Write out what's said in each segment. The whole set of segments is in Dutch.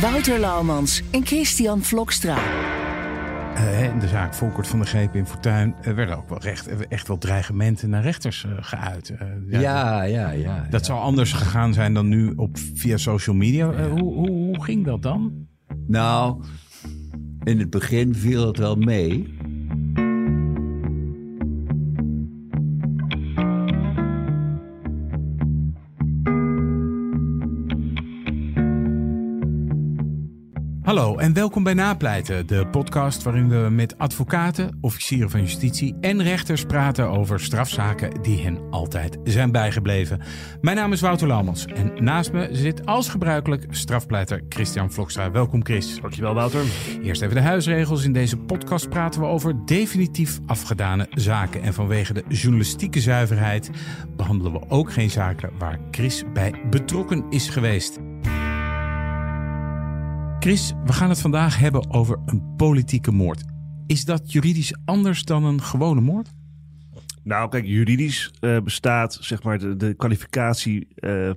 Wouter Laumans en Christian Vlokstra. In de zaak Volkert van der G, Pim Fortuyn werden ook wel echt wel dreigementen naar rechters geuit. Ja. Dat zou anders gegaan zijn dan nu via social media. Ja. Hoe ging dat dan? Nou, in het begin viel het wel mee. Hallo en welkom bij Napleiten, de podcast waarin we met advocaten, officieren van justitie en rechters praten over strafzaken die hen altijd zijn bijgebleven. Mijn naam is Wouter Laumans en naast me zit als gebruikelijk strafpleiter Christian Vlokstra. Welkom Chris. Dankjewel Wouter. Eerst even de huisregels. In deze podcast praten we over definitief afgedane zaken. En vanwege de journalistieke zuiverheid behandelen we ook geen zaken waar Chris bij betrokken is geweest. Chris, we gaan het vandaag hebben over een politieke moord. Is dat juridisch anders dan een gewone moord? Nou, kijk, juridisch bestaat zeg maar de kwalificatie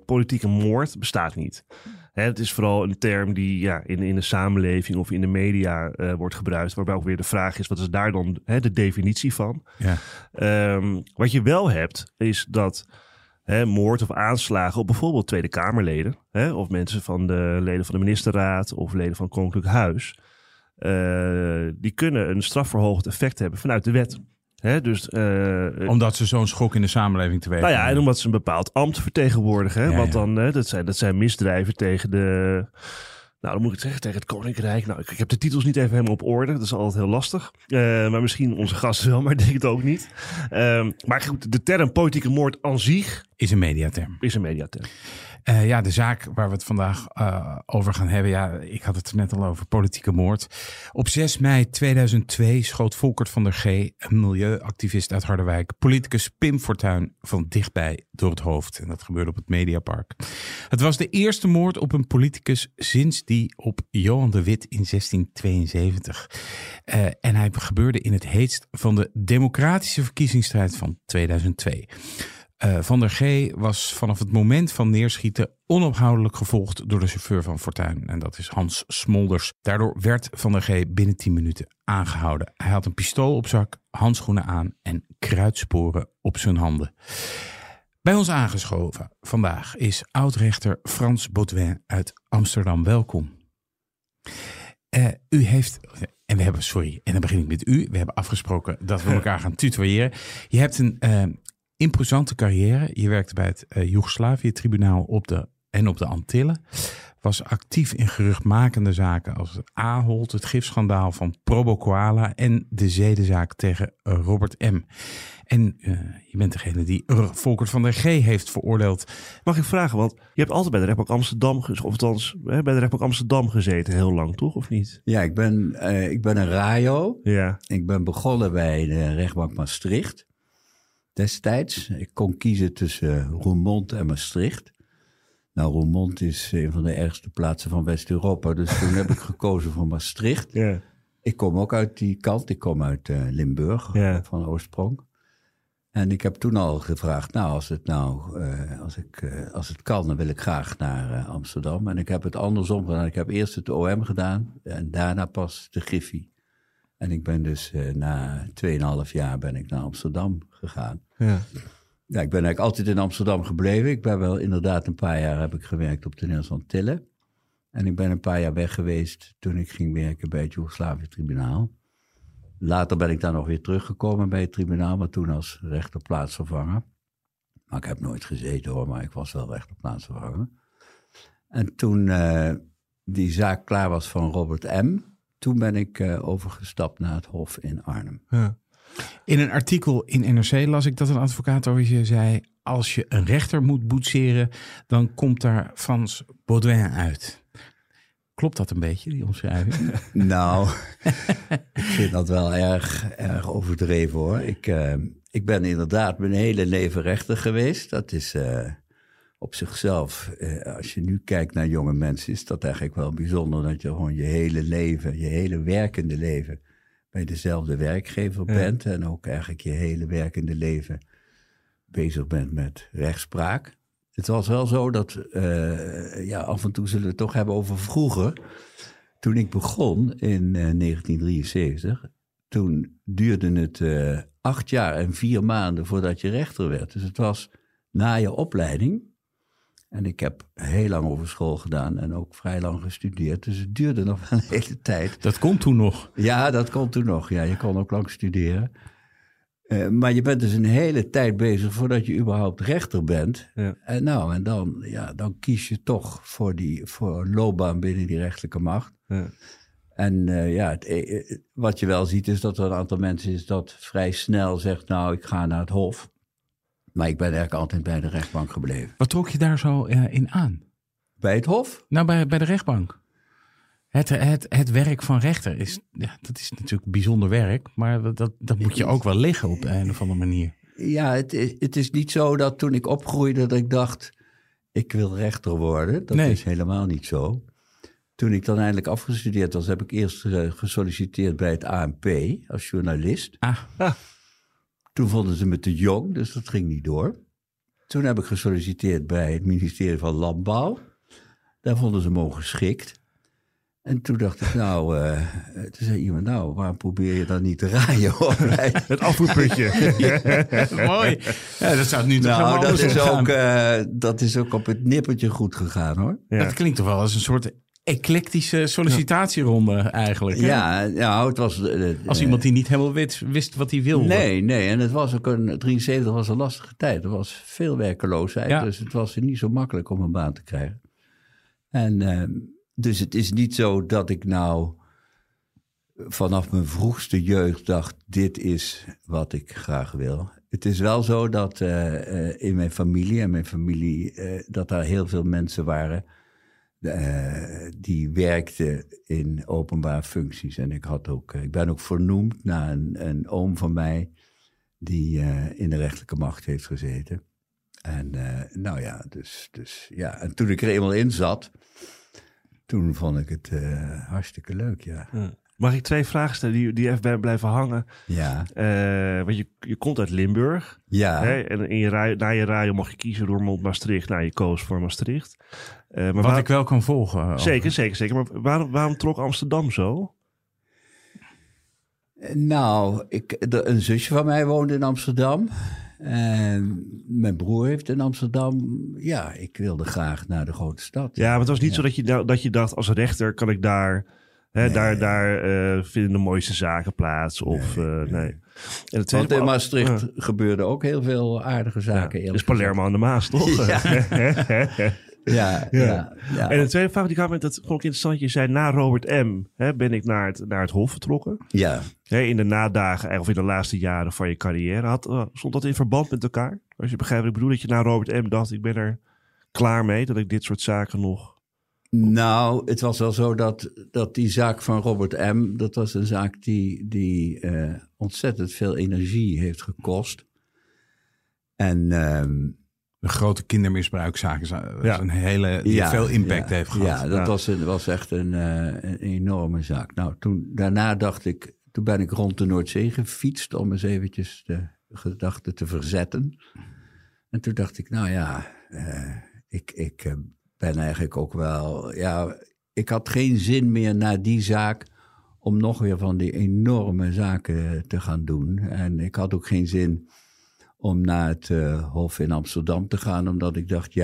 politieke moord bestaat niet. Hè, het is vooral een term die in de samenleving of in de media wordt gebruikt. Waarbij ook weer de vraag is, wat is daar dan de definitie van? Ja. Wat je wel hebt, is dat... moord of aanslagen op bijvoorbeeld Tweede Kamerleden. Of mensen van de leden van de ministerraad of leden van het Koninklijk Huis. Die kunnen een strafverhogend effect hebben vanuit de wet. Omdat ze zo'n schok in de samenleving teweeg brengen. En omdat ze een bepaald ambt vertegenwoordigen. Want dan, dat zijn misdrijven tegen de... Nou, dan moet ik het zeggen, tegen het Koninkrijk. Nou, ik heb de titels niet even helemaal op orde. Dat is altijd heel lastig. Maar misschien onze gasten wel, maar ik denk het ook niet. Maar goed, de term politieke moord aan zich... Is een mediaterm. De zaak waar we het vandaag over gaan hebben. Ja, ik had het net al over politieke moord. Op 6 mei 2002 schoot Volkert van der G, een milieuactivist uit Harderwijk, politicus Pim Fortuyn van dichtbij door het hoofd. En dat gebeurde op het Mediapark. Het was de eerste moord op een politicus sinds die op Johan de Witt in 1672. En hij gebeurde in het heetst van de democratische verkiezingsstrijd van 2002. Van der G was vanaf het moment van neerschieten onophoudelijk gevolgd door de chauffeur van Fortuyn. En dat is Hans Smolders. Daardoor werd Van der G binnen 10 minuten aangehouden. Hij had een pistool op zak, handschoenen aan en kruidsporen op zijn handen. Bij ons aangeschoven vandaag is oud-rechter Frans Bauduin uit Amsterdam. Welkom. U heeft... En we hebben, dan begin ik met u. We hebben afgesproken dat we elkaar gaan tutoyeren. Je hebt een... imposante carrière. Je werkte bij het Joegoslavië-tribunaal op de Antillen. Was actief in geruchtmakende zaken als het Ahold, het gifschandaal van Probo Koala en de zedenzaak tegen Robert M. En je bent degene die Volkert van der G heeft veroordeeld. Mag ik vragen, want je hebt altijd bij de Rechtbank Amsterdam, gezeten, heel lang toch, of niet? Ja, ik ben een RAJO. Ja. Ik ben begonnen bij de Rechtbank Maastricht. Destijds, ik kon kiezen tussen Roermond en Maastricht. Nou, Roermond is een van de ergste plaatsen van West-Europa. Dus toen heb ik gekozen voor Maastricht. Yeah. Ik kom ook uit die kant. Ik kom uit Limburg, van oorsprong. En ik heb toen al gevraagd, als het kan, dan wil ik graag naar Amsterdam. En ik heb het andersom gedaan. Ik heb eerst het OM gedaan en daarna pas de Griffie. En ik ben dus na 2,5 jaar ben ik naar Amsterdam gegaan. Ja. Ja, ik ben eigenlijk altijd in Amsterdam gebleven. Ik ben wel inderdaad een paar jaar heb ik gewerkt op de Nederlandse Antillen. En ik ben een paar jaar weg geweest toen ik ging werken bij het Joegoslavië-tribunaal. Later ben ik daar nog weer teruggekomen bij het tribunaal, maar toen als rechterplaatsvervanger. Maar ik heb nooit gezeten hoor, maar ik was wel rechterplaatsvervanger. En toen die zaak klaar was van Robert M., toen ben ik overgestapt naar het Hof in Arnhem. Ja. In een artikel in NRC las ik dat een advocaat over je zei... als je een rechter moet boetseren, dan komt daar Frans Bauduin uit. Klopt dat een beetje, die omschrijving? Nou, ik vind dat wel erg overdreven hoor. Ik ben inderdaad mijn hele leven rechter geweest. Dat is op zichzelf, als je nu kijkt naar jonge mensen, is dat eigenlijk wel bijzonder dat je gewoon je hele leven, je hele werkende leven, bij dezelfde werkgever bent. En ook eigenlijk je hele werkende leven bezig bent met rechtspraak. Het was wel zo dat, af en toe zullen we het toch hebben over vroeger. Toen ik begon in 1973, toen duurde het 8 jaar en 4 maanden voordat je rechter werd. Dus het was na je opleiding. En ik heb heel lang over school gedaan en ook vrij lang gestudeerd. Dus het duurde nog een hele tijd. Dat kon toen nog. Ja, dat kon toen nog. Ja, je kon ook lang studeren. Maar je bent dus een hele tijd bezig voordat je überhaupt rechter bent. Ja. En dan kies je toch voor een loopbaan binnen die rechterlijke macht. Ja. Wat je wel ziet is dat er een aantal mensen is dat vrij snel zegt, nou, ik ga naar het hof. Maar ik ben eigenlijk altijd bij de rechtbank gebleven. Wat trok je daar zo in aan? Bij het hof? Nou, bij de rechtbank. Het werk van rechter is, ja, dat is natuurlijk bijzonder werk, maar dat moet je ook wel liggen op een of andere manier. Ja, het is niet zo dat toen ik opgroeide dat ik dacht, ik wil rechter worden. Dat is helemaal niet zo. Toen ik dan eindelijk afgestudeerd was, heb ik eerst gesolliciteerd bij het ANP als journalist. Ah. Toen vonden ze me te jong, dus dat ging niet door. Toen heb ik gesolliciteerd bij het ministerie van Landbouw. Daar vonden ze me ongeschikt. En toen dacht ik, toen zei iemand, waarom probeer je dan niet te raaien? Het afvoerputje. Ja, mooi. Ja, dat zou het nu toch dat is ook dat is ook op het nippertje goed gegaan, hoor. Ja. Dat klinkt toch wel als een soort eclectische sollicitatieronde eigenlijk. Hè? Ja, het was als iemand die niet helemaal wist wat hij wilde. Nee, en het was ook 73 was een lastige tijd. Er was veel werkeloosheid, ja. Dus het was niet zo makkelijk om een baan te krijgen. En dus het is niet zo dat ik nou vanaf mijn vroegste jeugd dacht, dit is wat ik graag wil. Het is wel zo dat in mijn familie, dat daar heel veel mensen waren die werkten in openbare functies. En ik ben ook vernoemd naar een oom van mij die in de rechterlijke macht heeft gezeten. En en toen ik er eenmaal in zat, toen vond ik het hartstikke leuk, ja. Mag ik 2 vragen stellen die even blijven hangen? Ja. Want je komt uit Limburg. Ja. Hè? En na je radio mocht je kiezen door Maastricht. Nou, je koos voor Maastricht. Ik wel kan volgen. Zeker. Maar waarom trok Amsterdam zo? Nou, een zusje van mij woonde in Amsterdam. Mijn broer heeft in Amsterdam. Ja, ik wilde graag naar de grote stad. Ja, maar het was niet zo dat je dacht, als rechter kan ik daar. Daar vinden de mooiste zaken plaats. Nee. En het want in Maastricht gebeurde ook heel veel aardige zaken. Ja, dus Palermo aan de Maas, toch? Ja. Ja. En de tweede vraag die kwam, dat vond ik interessant. Je zei, na Robert M. Ben ik naar het Hof vertrokken. Ja. In de nadagen, of in de laatste jaren van je carrière. Stond dat in verband met elkaar? Als je begrijpt wat ik bedoel, dat je na Robert M. dacht, ik ben er klaar mee dat ik dit soort zaken nog... Nou, het was wel zo dat die zaak van Robert M., dat was een zaak die ontzettend veel energie heeft gekost. En de grote kindermisbruikzaak is een hele veel impact heeft gehad. Ja, dat was echt een enorme zaak. Nou, toen ben ik rond de Noordzee gefietst om eens eventjes de gedachten te verzetten. En toen dacht ik, ik ben eigenlijk ook wel... Ja, ik had geen zin meer na die zaak om nog weer van die enorme zaken te gaan doen. En ik had ook geen zin om naar het Hof in Amsterdam te gaan, omdat ik dacht,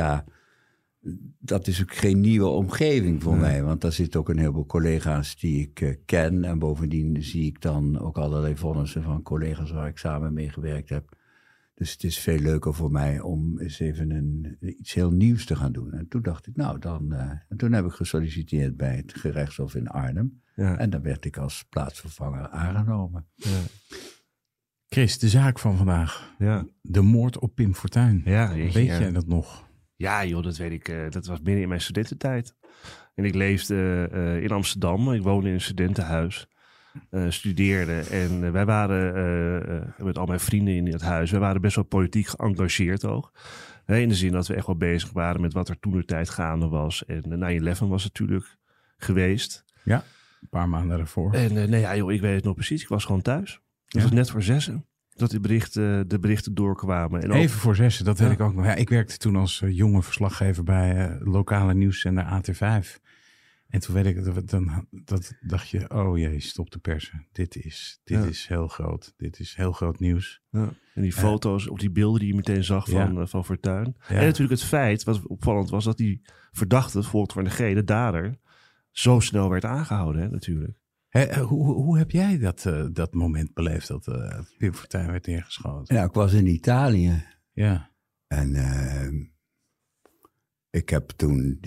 dat is ook geen nieuwe omgeving voor mij. Want daar zitten ook een heleboel collega's die ik ken. En bovendien zie ik dan ook allerlei vonnissen van collega's waar ik samen mee gewerkt heb. Dus het is veel leuker voor mij om eens even iets heel nieuws te gaan doen. En toen dacht ik, en toen heb ik gesolliciteerd bij het Gerechtshof in Arnhem. Ja. En dan werd ik als plaatsvervanger aangenomen. Ja. Chris, de zaak van vandaag. Ja. De moord op Pim Fortuyn. Ja, weet jij dat nog? Ja joh, dat weet ik. Dat was binnen in mijn studententijd. En ik leefde in Amsterdam. Ik woonde in een studentenhuis. Studeerde. En wij waren met al mijn vrienden in het huis. Wij waren best wel politiek geëngageerd ook. In de zin dat we echt wel bezig waren met wat er toenertijd gaande was. En 9-11 was natuurlijk geweest. Ja, een paar maanden ervoor. En ik weet het nog precies. Ik was gewoon thuis. Het was net voor zessen. Dat de berichten doorkwamen. En ook, even voor zessen, dat weet ik ook nog. Ja, ik werkte toen als jonge verslaggever bij lokale nieuwszender AT5. En toen weet ik, dat dacht je, oh jee, stop de persen. Dit is heel groot. Dit is heel groot nieuws. Ja. En die foto's, of die beelden die je meteen zag van Fortuyn. Ja. En natuurlijk het feit, wat opvallend was, dat die verdachte, Volkert van der G, de dader, zo snel werd aangehouden, hè, natuurlijk. Hoe heb jij dat moment beleefd dat Pim Fortuyn werd neergeschoten? Nou, ik was in Italië. Ja. En ik heb toen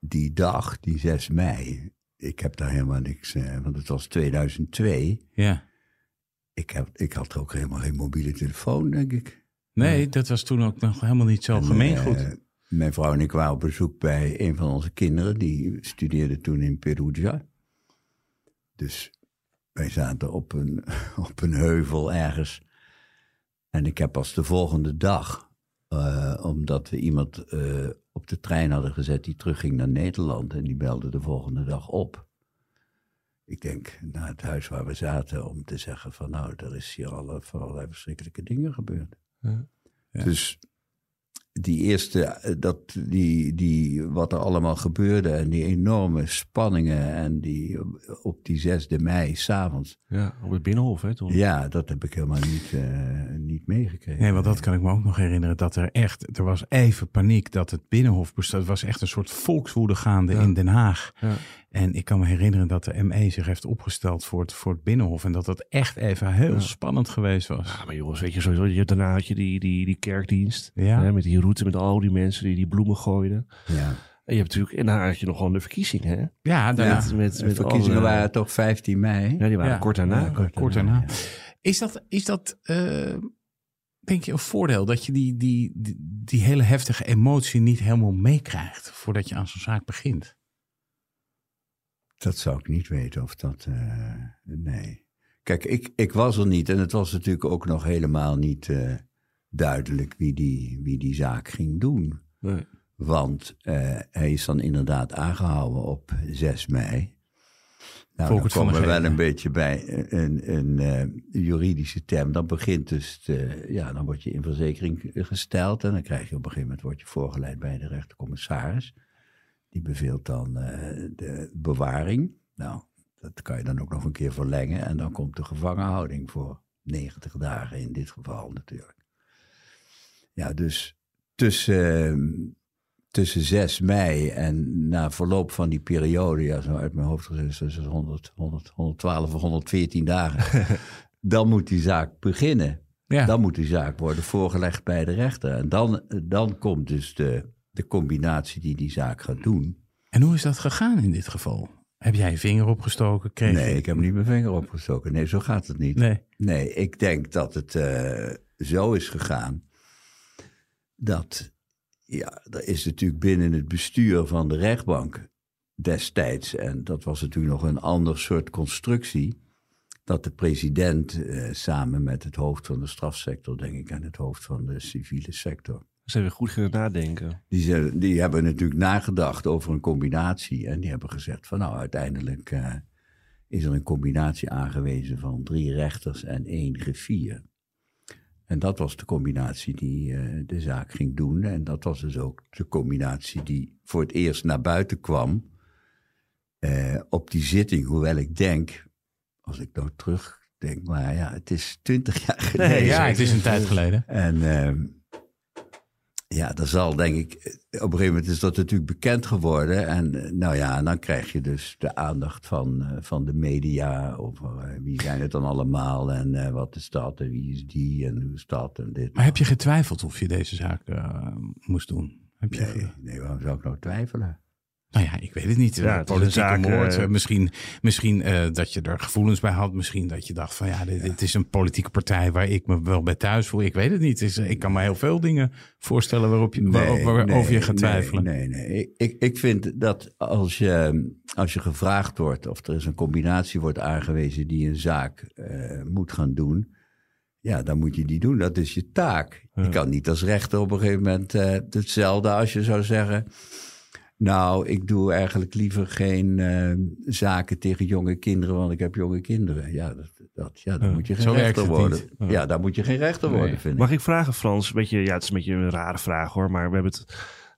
die dag, die 6 mei... Ik heb daar helemaal niks... want het was 2002. Ja. Ik had ook helemaal geen mobiele telefoon, denk ik. Nee, dat was toen ook nog helemaal niet zo gemeengoed. Mijn vrouw en ik waren op bezoek bij een van onze kinderen. Die studeerde toen in Perugia. Dus wij zaten op een heuvel ergens. En ik heb pas de volgende dag, omdat we iemand op de trein hadden gezet die terugging naar Nederland. En die belde de volgende dag op. Ik denk naar het huis waar we zaten om te zeggen van nou, er is hier allerlei verschrikkelijke dingen gebeurd. Ja. Dus die eerste, wat er allemaal gebeurde en die enorme spanningen en die op die 6e mei, 's avonds. Ja, op het Binnenhof, hè, toen? Ja, dat heb ik helemaal niet meegekregen. Nee, want dat kan ik me ook nog herinneren, dat er was even paniek dat het Binnenhof bestond. Het was echt een soort volkswoede gaande in Den Haag. Ja. En ik kan me herinneren dat de ME zich heeft opgesteld voor het Binnenhof. En dat echt even heel spannend geweest was. Ja, maar jongens, weet je sowieso. Daarna had je die kerkdienst. Ja. Hè, met die route, met al die mensen die bloemen gooiden. Ja. En je hebt natuurlijk, en daarna had je nog gewoon de verkiezingen, hè? Ja, de verkiezingen waren toch 15 mei? Ja, die waren kort daarna. Ja, kort daarna. Ja. Is dat denk je een voordeel dat je die hele heftige emotie niet helemaal meekrijgt voordat je aan zo'n zaak begint? Dat zou ik niet weten of dat... nee. Kijk, ik was er niet. En het was natuurlijk ook nog helemaal niet duidelijk wie die zaak ging doen. Nee. Want hij is dan inderdaad aangehouden op 6 mei. Nou, Volkert dan komen we wel een beetje bij een juridische term. Dan begint dus... dan word je in verzekering gesteld. En dan krijg je op een gegeven moment... word je voorgeleid bij de rechtercommissaris. Die beveelt dan de bewaring. Nou, dat kan je dan ook nog een keer verlengen. En dan komt de gevangenhouding voor 90 dagen in dit geval natuurlijk. Ja, dus tussen 6 mei en na verloop van die periode... ja, zo uit mijn hoofd gezegd, dus 112 of 114 dagen... dan moet die zaak beginnen. Ja. Dan moet die zaak worden voorgelegd bij de rechter. En dan komt dus de combinatie die zaak gaat doen. En hoe is dat gegaan in dit geval? Heb jij je vinger opgestoken? Nee, ik heb niet mijn vinger opgestoken. Nee, zo gaat het niet. Nee, ik denk dat het zo is gegaan. Dat, ja, er is natuurlijk binnen het bestuur van de rechtbank destijds... en dat was natuurlijk nog een ander soort constructie... dat de president samen met het hoofd van de strafsector, denk ik... en het hoofd van de civiele sector... Ze hebben goed kunnen nadenken. Die hebben natuurlijk nagedacht over een combinatie. En die hebben gezegd van nou, uiteindelijk is er een combinatie aangewezen van 3 rechters en 1 griffier. En dat was de combinatie die de zaak ging doen. En dat was dus ook de combinatie die voor het eerst naar buiten kwam op die zitting. Hoewel ik denk, als ik nou terugdenk, maar ja, het is 20 jaar geleden. Nee, ja, het is een tijd geleden. En... ja, dat zal denk ik... Op een gegeven moment is dat natuurlijk bekend geworden. En nou ja, en dan krijg je dus de aandacht van de media. Over wie zijn het dan allemaal? En wat is dat? En wie is die? En hoe is dat? En dit. Maar heb je getwijfeld of je deze zaak moest doen? Waarom zou ik nou twijfelen? Nou ja, ik weet het niet. Ja, politieke moord. Misschien dat je er gevoelens bij had. Misschien dat je dacht van ja, dit is een politieke partij waar ik me wel bij thuis voel. Ik weet het niet. Ik kan me heel veel dingen voorstellen waarover je gaat twijfelen. Nee. Ik vind dat als je gevraagd wordt of er is een combinatie wordt aangewezen die een zaak moet gaan doen. Ja, dan moet je die doen. Dat is je taak. Ja. Je kan niet als rechter op een gegeven moment hetzelfde als je zou zeggen... Nou, ik doe eigenlijk liever geen zaken tegen jonge kinderen, want ik heb jonge kinderen. Ja, daar moet je geen rechter worden. Ja, daar moet je geen rechter worden, vind ik. Mag ik vragen, Frans? Het is een beetje een rare vraag hoor, maar we hebben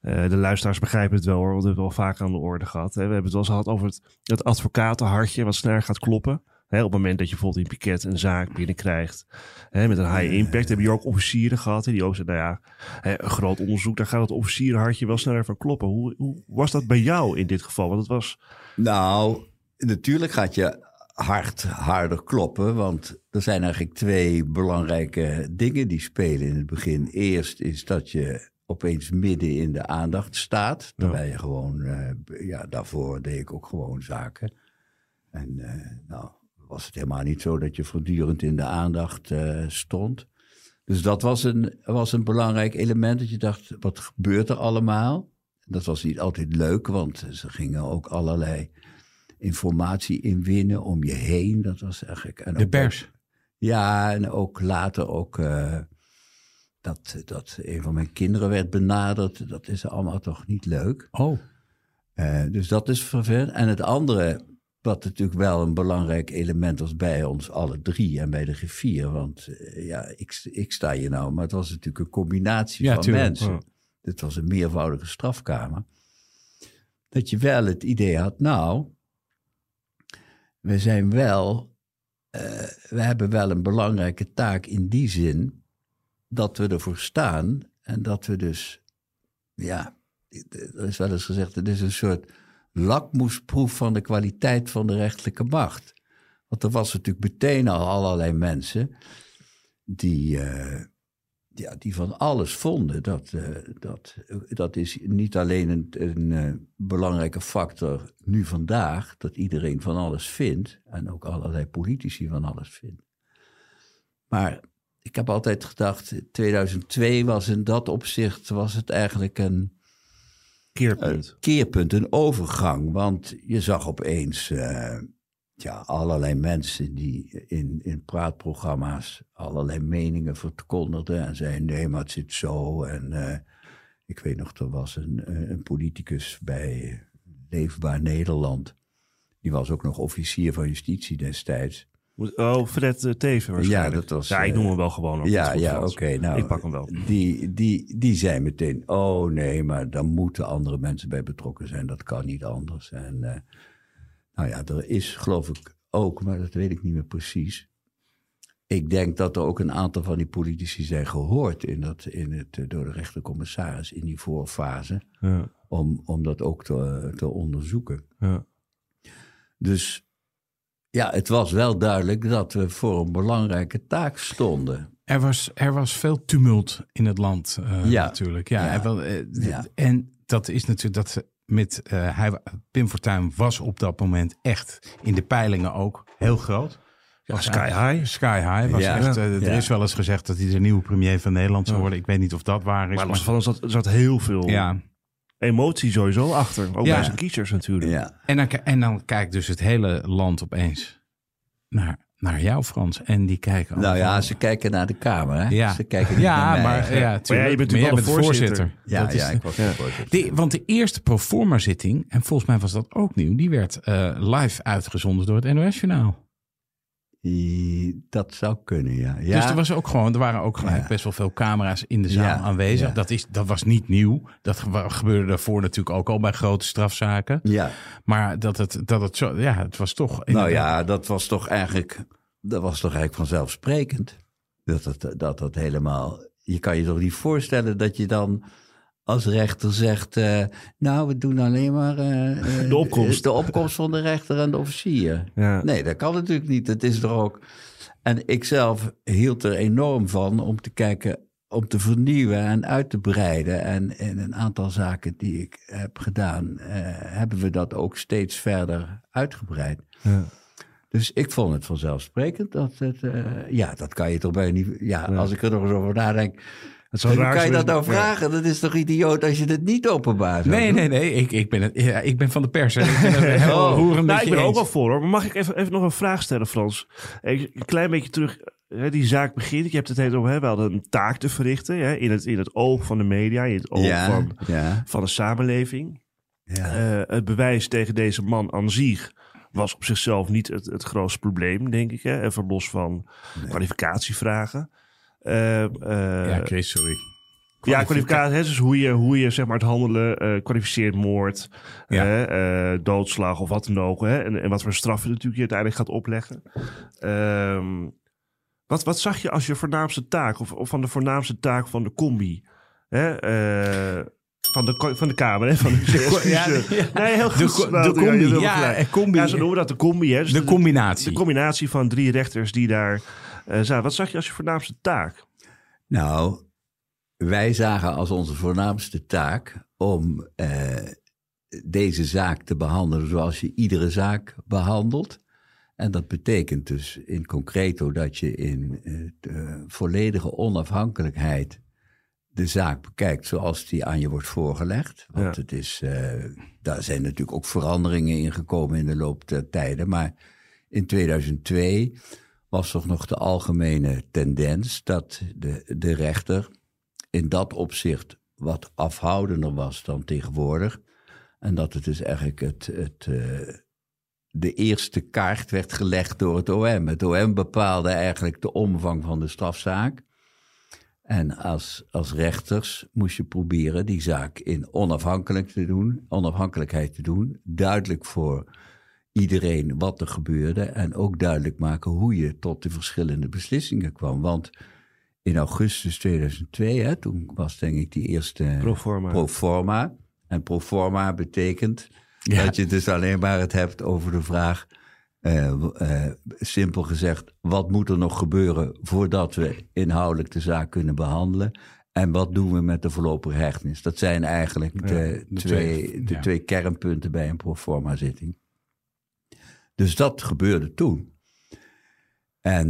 het... de luisteraars begrijpen het wel hoor, want we hebben het wel vaak aan de orde gehad. Hè? We hebben het wel eens gehad over het advocatenhartje wat sneller gaat kloppen. Hè? Op het moment dat je bijvoorbeeld in Piket een zaak binnenkrijgt met een high impact. Hebben je ook officieren gehad hè? Die ook zeiden, een groot onderzoek, daar gaat het officierenhartje wel sneller van kloppen. Hoe was dat bij jou in dit geval? Want het was... Nou, natuurlijk gaat je harder kloppen, want er zijn eigenlijk twee belangrijke dingen die spelen in het begin. Eerst is dat je opeens midden in de aandacht staat, terwijl je gewoon, daarvoor deed ik ook gewoon zaken. En was het helemaal niet zo dat je voortdurend in de aandacht stond. Dus dat was een belangrijk element, dat je dacht, wat gebeurt er allemaal? Dat was niet altijd leuk, want ze gingen ook allerlei informatie inwinnen om je heen. Dat was eigenlijk... En de pers. Ja, en ook later ook... Dat een van mijn kinderen werd benaderd, dat is allemaal toch niet leuk. Oh. Dus dat is vervelend. En het andere, wat natuurlijk wel een belangrijk element was bij ons alle drie en bij de griffier. Want ik sta hier nou, maar het was natuurlijk een combinatie van mensen. Ja. Het was een meervoudige strafkamer. Dat je wel het idee had, nou, we zijn wel, we hebben wel een belangrijke taak in die zin. Dat we ervoor staan en dat we dus, er is wel eens gezegd, het is een soort lakmoesproef van de kwaliteit van de rechterlijke macht. Want er was natuurlijk meteen al allerlei mensen die van alles vonden. Dat is niet alleen een belangrijke factor nu vandaag, dat iedereen van alles vindt en ook allerlei politici van alles vindt. Maar... Ik heb altijd gedacht, 2002 was in dat opzicht was het eigenlijk een keerpunt, een overgang. Want je zag opeens allerlei mensen die in praatprogramma's allerlei meningen verkondigden. En zeiden, nee, maar het zit zo. En ik weet nog, er was een politicus bij Leefbaar Nederland. Die was ook nog officier van justitie destijds. Oh, Fred Teven waarschijnlijk. Ja, dat was... Ja, ik noem hem wel gewoon. Nou, ik pak hem wel. Die zei meteen, oh nee, maar dan moeten andere mensen bij betrokken zijn. Dat kan niet anders. En er is geloof ik ook, maar dat weet ik niet meer precies. Ik denk dat er ook een aantal van die politici zijn gehoord in het door de rechtercommissaris in die voorfase. Ja. Om dat ook te onderzoeken. Ja. Dus... Ja, het was wel duidelijk dat we voor een belangrijke taak stonden. Er was veel tumult in het land natuurlijk. Ja, ja. En dat is natuurlijk dat ze met Pim Fortuyn was op dat moment echt in de peilingen ook heel groot. Ja, Sky High. Er is wel eens gezegd dat hij de nieuwe premier van Nederland zou worden. Ik weet niet of dat waar is. Maar los van ons zat heel veel... Ja. Emotie sowieso achter, ook bij zijn kiezers natuurlijk. Ja. En dan kijkt dus het hele land opeens naar jou, Frans. En die kijken... Nou ja, ze kijken naar de Kamer, hè? Ja, ze kijken niet naar mij. Maar je bent natuurlijk wel de voorzitter. Ik was de voorzitter. Want de eerste proforma-zitting, en volgens mij was dat ook nieuw... die werd live uitgezonden door het NOS-journaal. Dat zou kunnen, ja. Dus er waren ook gelijk best wel veel camera's in de zaal aanwezig. Ja. Dat was niet nieuw. Dat gebeurde daarvoor natuurlijk ook al bij grote strafzaken. Ja. Maar dat het zo... Ja, het was toch... Inderdaad... Nou ja, dat was toch eigenlijk vanzelfsprekend. Dat helemaal... Je kan je toch niet voorstellen dat je dan... Als rechter zegt, we doen alleen maar de opkomst van de rechter en de officier. Ja. Nee, dat kan natuurlijk niet. Dat is er ook. En ik zelf hield er enorm van om te kijken om te vernieuwen en uit te breiden. En in een aantal zaken die ik heb gedaan, hebben we dat ook steeds verder uitgebreid. Ja. Dus ik vond het vanzelfsprekend dat het... dat kan je toch bijna niet... Ja, ja, als ik er nog eens over nadenk... Hoe kan je dat nou vragen? Dat is toch idioot als je dit niet openbaar zou doen? Nee. Ik ben van de pers. Ik ben ook wel voor, hoor. Maar mag ik even nog een vraag stellen, Frans? Een klein beetje terug. Die zaak begint. Je hebt het over, we hadden een taak te verrichten. Hè, in het oog van de media. In het oog van de samenleving. Ja. Het bewijs tegen deze man aan zich was op zichzelf niet het grootste probleem, denk ik. Hè? Even los van kwalificatievragen. Kwalificatie, dus hoe je zeg maar het handelen kwalificeert, moord, doodslag of wat dan ook, hè, en wat voor straffen natuurlijk je uiteindelijk gaat opleggen. Wat zag je als je voornaamste taak of van de voornaamste taak van de combi? Hè? Van de Kamer, hè? Van de heel goed. De combi. Ja, zo noemen we dat, de combi. Hè? Dus de combinatie. De combinatie van drie rechters die daar... Wat zag je als je voornaamste taak? Nou, wij zagen als onze voornaamste taak om deze zaak te behandelen zoals je iedere zaak behandelt. En dat betekent dus in concreto dat je in volledige onafhankelijkheid de zaak bekijkt zoals die aan je wordt voorgelegd. Want het is, daar zijn natuurlijk ook veranderingen in gekomen in de loop der tijden. Maar in 2002... was toch nog de algemene tendens dat de rechter in dat opzicht wat afhoudender was dan tegenwoordig. En dat het dus eigenlijk de eerste kaart werd gelegd door het OM. Het OM bepaalde eigenlijk de omvang van de strafzaak. En als rechters moest je proberen die zaak in onafhankelijkheid te doen, duidelijk voor iedereen wat er gebeurde en ook duidelijk maken hoe je tot de verschillende beslissingen kwam. Want in augustus 2002, toen was denk ik die eerste proforma. En proforma betekent dat je dus alleen maar het hebt over de vraag, simpel gezegd, wat moet er nog gebeuren voordat we inhoudelijk de zaak kunnen behandelen? En wat doen we met de voorlopige hechtenis? Dat zijn eigenlijk de twee kernpunten bij een proforma zitting. Dus dat gebeurde toen. Maar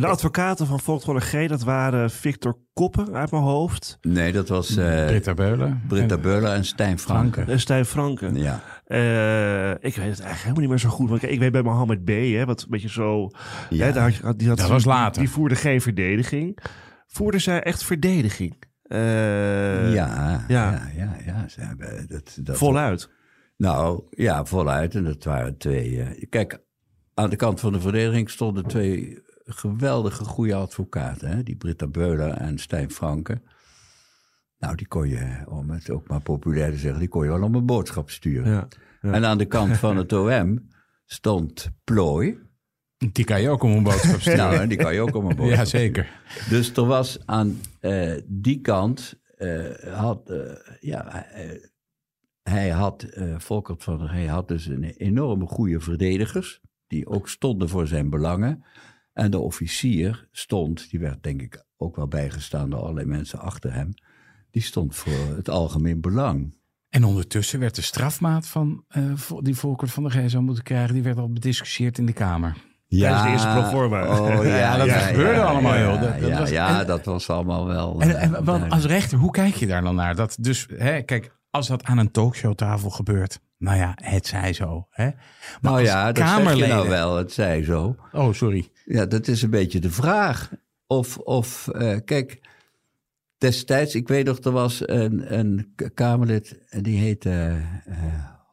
de advocaten van Volkert van der G, dat waren Victor Koppen uit mijn hoofd. Nee, dat was Britta Beulen en Stijn Franken. Ja. Ik weet het eigenlijk helemaal niet meer zo goed. Want ik weet bij Mohammed B, wat een beetje zo... Ja. Dat was later. Die voerde geen verdediging. Voerde zij echt verdediging? Ja. Voluit. Nou, ja, voluit. En dat waren twee... Kijk, aan de kant van de verdediging stonden twee geweldige goede advocaten. Hè? Die Britta Beulen en Stijn Franken. Nou, die kon je, om het ook maar populair te zeggen, die kon je wel om een boodschap sturen. Ja, ja. En aan de kant van het OM stond Plooi. Die kan je ook om een boodschap sturen. Ja, zeker. Dus er was aan die kant... Volkert van der G had dus een enorme goede verdedigers, die ook stonden voor zijn belangen. En de officier stond, die werd denk ik ook wel bijgestaan door allerlei mensen achter hem, die stond voor het algemeen belang. En ondertussen werd de strafmaat van die Volkert van der G zou moeten krijgen, die werd al bediscussieerd in de Kamer. Ja, dat is de eerste proforma. Dat gebeurde allemaal. Dat was allemaal wel... En als rechter, hoe kijk je daar dan naar? Dat dus, kijk... Als dat aan een talkshowtafel gebeurt, nou ja, het zij zo. Hè? Maar nou ja, dat Kamerleden... zeg je nou wel, het zij zo. Oh, sorry. Ja, dat is een beetje de vraag. Kijk, destijds, ik weet nog, er was een Kamerlid, die heette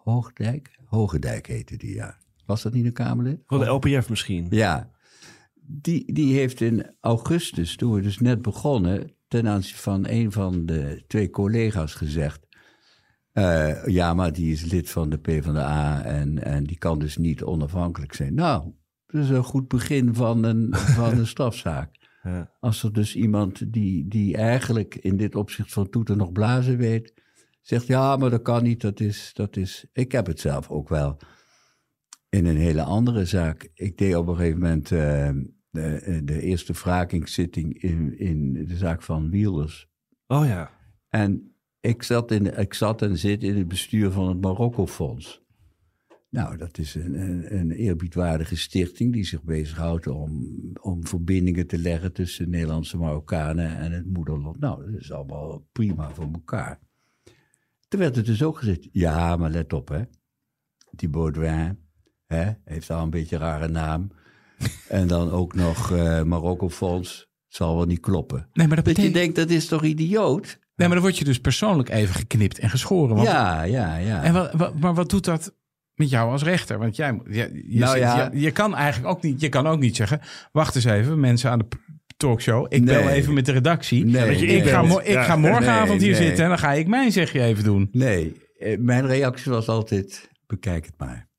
Hoogdijk. Hogedijk heette die, ja. Was dat niet een Kamerlid? Van de LPF misschien. Ja. Die heeft in augustus, toen we dus net begonnen, ten aanzien van een van de twee collega's gezegd, maar die is lid van de PvdA en die kan dus niet onafhankelijk zijn. Nou, dat is een goed begin van een strafzaak. Ja. Als er dus iemand die eigenlijk in dit opzicht van toeten nog blazen weet, zegt ja, maar dat kan niet, dat is... Ik heb het zelf ook wel in een hele andere zaak. Ik deed op een gegeven moment de eerste wrakingszitting in de zaak van Wilders. Oh ja. En ik zat en zit in het bestuur van het Marokko Fonds. Nou, dat is een eerbiedwaardige stichting die zich bezighoudt om verbindingen te leggen tussen Nederlandse Marokkanen en het moederland. Nou, dat is allemaal prima voor elkaar. Toen werd het dus ook gezegd, ja, maar let op, hè. Die Bauduin, hè, heeft al een beetje een rare naam. En dan ook nog Marokko Fonds, zal wel niet kloppen. Nee, maar dat betekent... je denkt, dat is toch idioot? Nee, maar dan word je dus persoonlijk even geknipt en geschoren. Want... Ja. En maar wat doet dat met jou als rechter? Want je kan ook niet zeggen... wacht eens even, mensen aan de talkshow... ik bel even met de redactie. Ik ga morgenavond hier zitten en dan ga ik mijn zegje even doen. Nee, mijn reactie was altijd... bekijk het maar.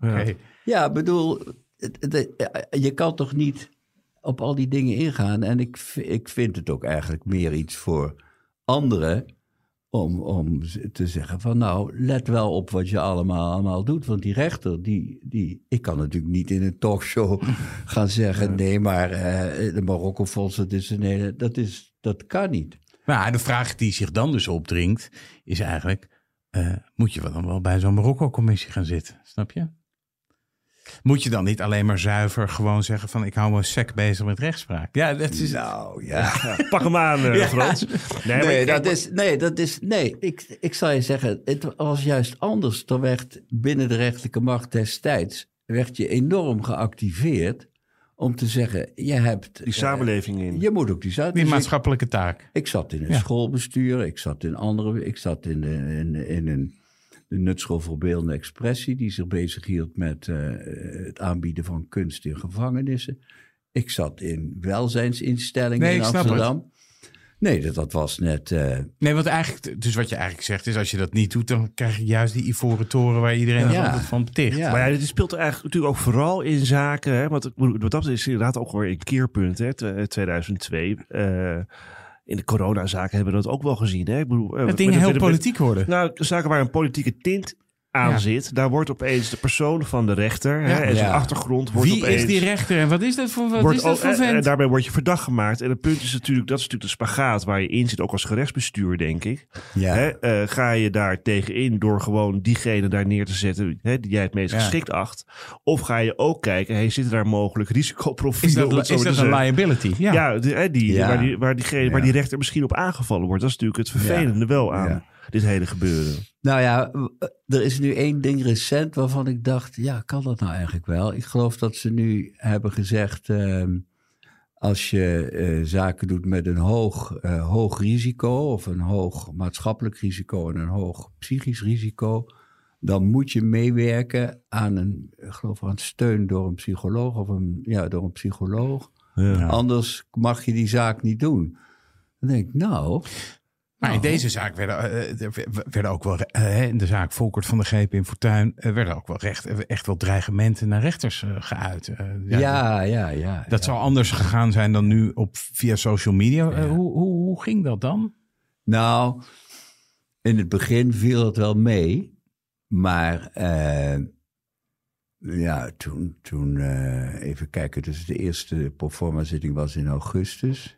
Okay. Ja, bedoel... je kan toch niet op al die dingen ingaan. En ik vind het ook eigenlijk meer iets voor anderen... Om te zeggen van nou, let wel op wat je allemaal doet. Want die rechter, ik kan natuurlijk niet in een talkshow gaan zeggen... nee, maar de Marokko Fonds, dat kan niet. Maar de vraag die zich dan dus opdringt is eigenlijk... moet je dan wel bij zo'n Marokko-commissie gaan zitten, snap je? Moet je dan niet alleen maar zuiver gewoon zeggen van... ik hou me sec bezig met rechtspraak? Ja, dat is... Nou, ja. Pak hem aan, Frans. Ik zal je zeggen, het was juist anders. Er werd binnen de rechterlijke macht destijds... werd je enorm geactiveerd om te zeggen... je hebt... die samenleving in. Je moet ook die maatschappelijke taak. Ik zat in een schoolbestuur, ik zat in andere... ik zat in een... de Nutschool voor Beeldende Expressie... die zich bezighield met het aanbieden van kunst in gevangenissen. Ik zat in welzijnsinstellingen in Amsterdam. Nee, dat was net... Nee, want eigenlijk, dus wat je eigenlijk zegt is... als je dat niet doet, dan krijg je juist die ivoren toren... waar iedereen van beticht. Ja. Maar ja, dit speelt eigenlijk natuurlijk ook vooral in zaken... Hè, want dat is inderdaad ook weer een keerpunt, hè, 2002... in de coronazaken hebben we dat ook wel gezien. Hè? Ik bedoel, dat dingen heel politiek worden. Nou, zaken waar een politieke tint aan zit. Daar wordt opeens de persoon van de rechter. Hè, en zijn achtergrond wordt opeens... Wie is die rechter en wat is dat voor vent? En daarbij word je verdacht gemaakt. En het punt is natuurlijk... dat is natuurlijk de spagaat waar je in zit. Ook als gerechtsbestuur, denk ik. Ja. Hè, ga je daar tegenin door gewoon diegene daar neer te zetten... Hè, die jij het meest geschikt acht? Of ga je ook kijken... hey, zitten daar mogelijk risicoprofielen? Is dat een liability? Ja, waar die rechter misschien op aangevallen wordt. Dat is natuurlijk het vervelende wel aan... Ja. Dit hele gebeuren. Nou ja, er is nu één ding recent waarvan ik dacht... ja, kan dat nou eigenlijk wel? Ik geloof dat ze nu hebben gezegd... als je zaken doet met een hoog risico... of een hoog maatschappelijk risico en een hoog psychisch risico... dan moet je meewerken aan een steun door een psycholoog... of door een psycholoog. Ja. Anders mag je die zaak niet doen. Dan denk ik, nou... Maar in deze zaak werden ook wel... in de zaak Volkert van der G, Pim Fortuyn... werden ook wel echt wel dreigementen naar rechters geuit. Dat zou anders gegaan zijn dan nu via social media. Ja. Hoe ging dat dan? Nou, in het begin viel het wel mee. Maar toen even kijken. Dus de eerste proforma-zitting was in augustus...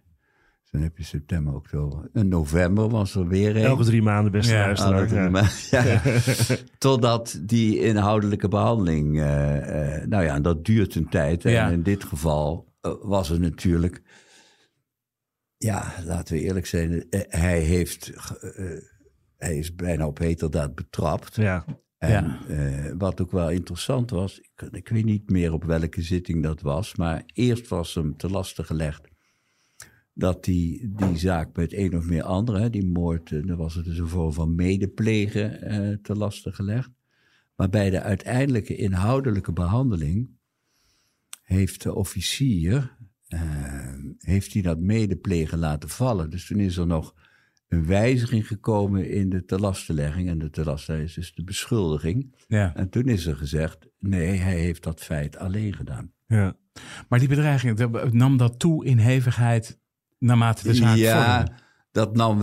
Dan heb je september, oktober. In november was er weer een. Elke 3 maanden beste luisteraar. Totdat die inhoudelijke behandeling... dat duurt een tijd. En in dit geval was het natuurlijk... Ja, laten we eerlijk zijn. Hij is bijna op heterdaad betrapt. Ja. En wat ook wel interessant was... Ik weet niet meer op welke zitting dat was. Maar eerst was hem te laste gelegd... dat die zaak met een of meer anderen, die moord, daar was het dus een vorm van medeplegen te laste gelegd. Maar bij de uiteindelijke inhoudelijke behandeling heeft de officier dat medeplegen laten vallen. Dus toen is er nog een wijziging gekomen in de te lastelegging. En de te laste is dus de beschuldiging. Ja. En toen is er gezegd, nee, hij heeft dat feit alleen gedaan. Ja. Maar die bedreiging, nam dat toe in hevigheid... naarmate de zaak vormde. Dat nam